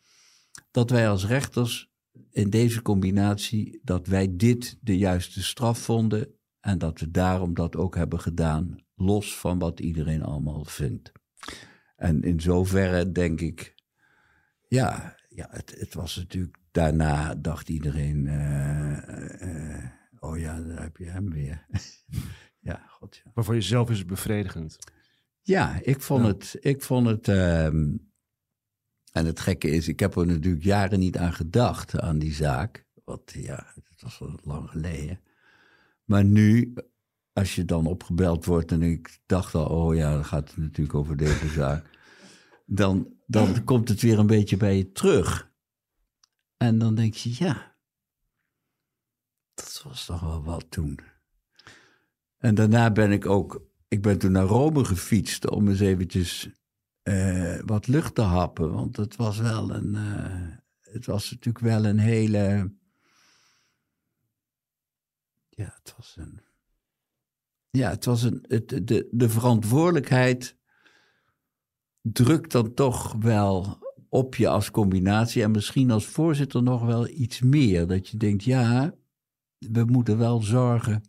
dat wij als rechters in deze combinatie, dat wij dit de juiste straf vonden en dat we daarom dat ook hebben gedaan, los van wat iedereen allemaal vindt. En in zoverre denk ik, het was natuurlijk, daarna dacht iedereen, daar heb je hem weer. Maar voor jezelf is het bevredigend. Ja, ik vond het... En het gekke is, ik heb er natuurlijk jaren niet aan gedacht, aan die zaak. Want het was al lang geleden. Maar nu, als je dan opgebeld wordt en ik dacht al, dat gaat het natuurlijk over deze zaak. Dan komt het weer een beetje bij je terug. En dan denk je, dat was toch wel wat toen. En daarna ben ik ben toen naar Rome gefietst om eens eventjes... wat lucht te happen, want het was wel de verantwoordelijkheid drukt dan toch wel op je als combinatie en misschien als voorzitter nog wel iets meer, dat je denkt, we moeten wel zorgen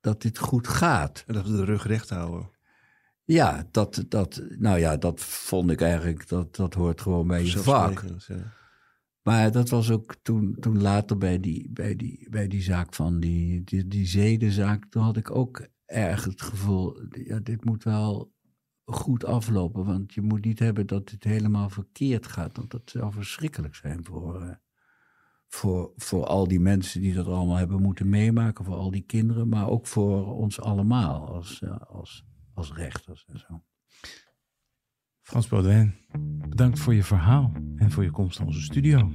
dat dit goed gaat. En dat we de rug recht houden. Ja, dat vond ik eigenlijk, dat hoort gewoon bij je vak. Maar dat was ook toen later bij die zaak van die zedenzaak, toen had ik ook erg het gevoel, dit moet wel goed aflopen. Want je moet niet hebben dat dit helemaal verkeerd gaat, want dat zou verschrikkelijk zijn voor al die mensen die dat allemaal hebben moeten meemaken, voor al die kinderen, maar ook voor ons allemaal als rechters en zo. Frans Bauduin, bedankt voor je verhaal en voor je komst naar onze studio.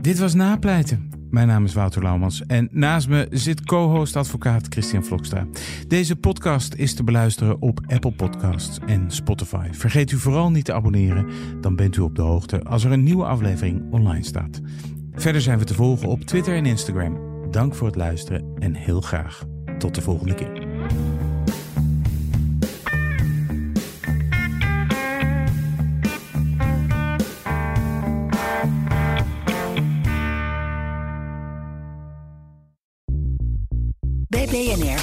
Dit was Napleiten. Mijn naam is Wouter Laumans en naast me zit co-host advocaat Christian Vlokstra. Deze podcast is te beluisteren op Apple Podcasts en Spotify. Vergeet u vooral niet te abonneren, dan bent u op de hoogte als er een nieuwe aflevering online staat. Verder zijn we te volgen op Twitter en Instagram. Dank voor het luisteren en heel graag tot de volgende keer. BNR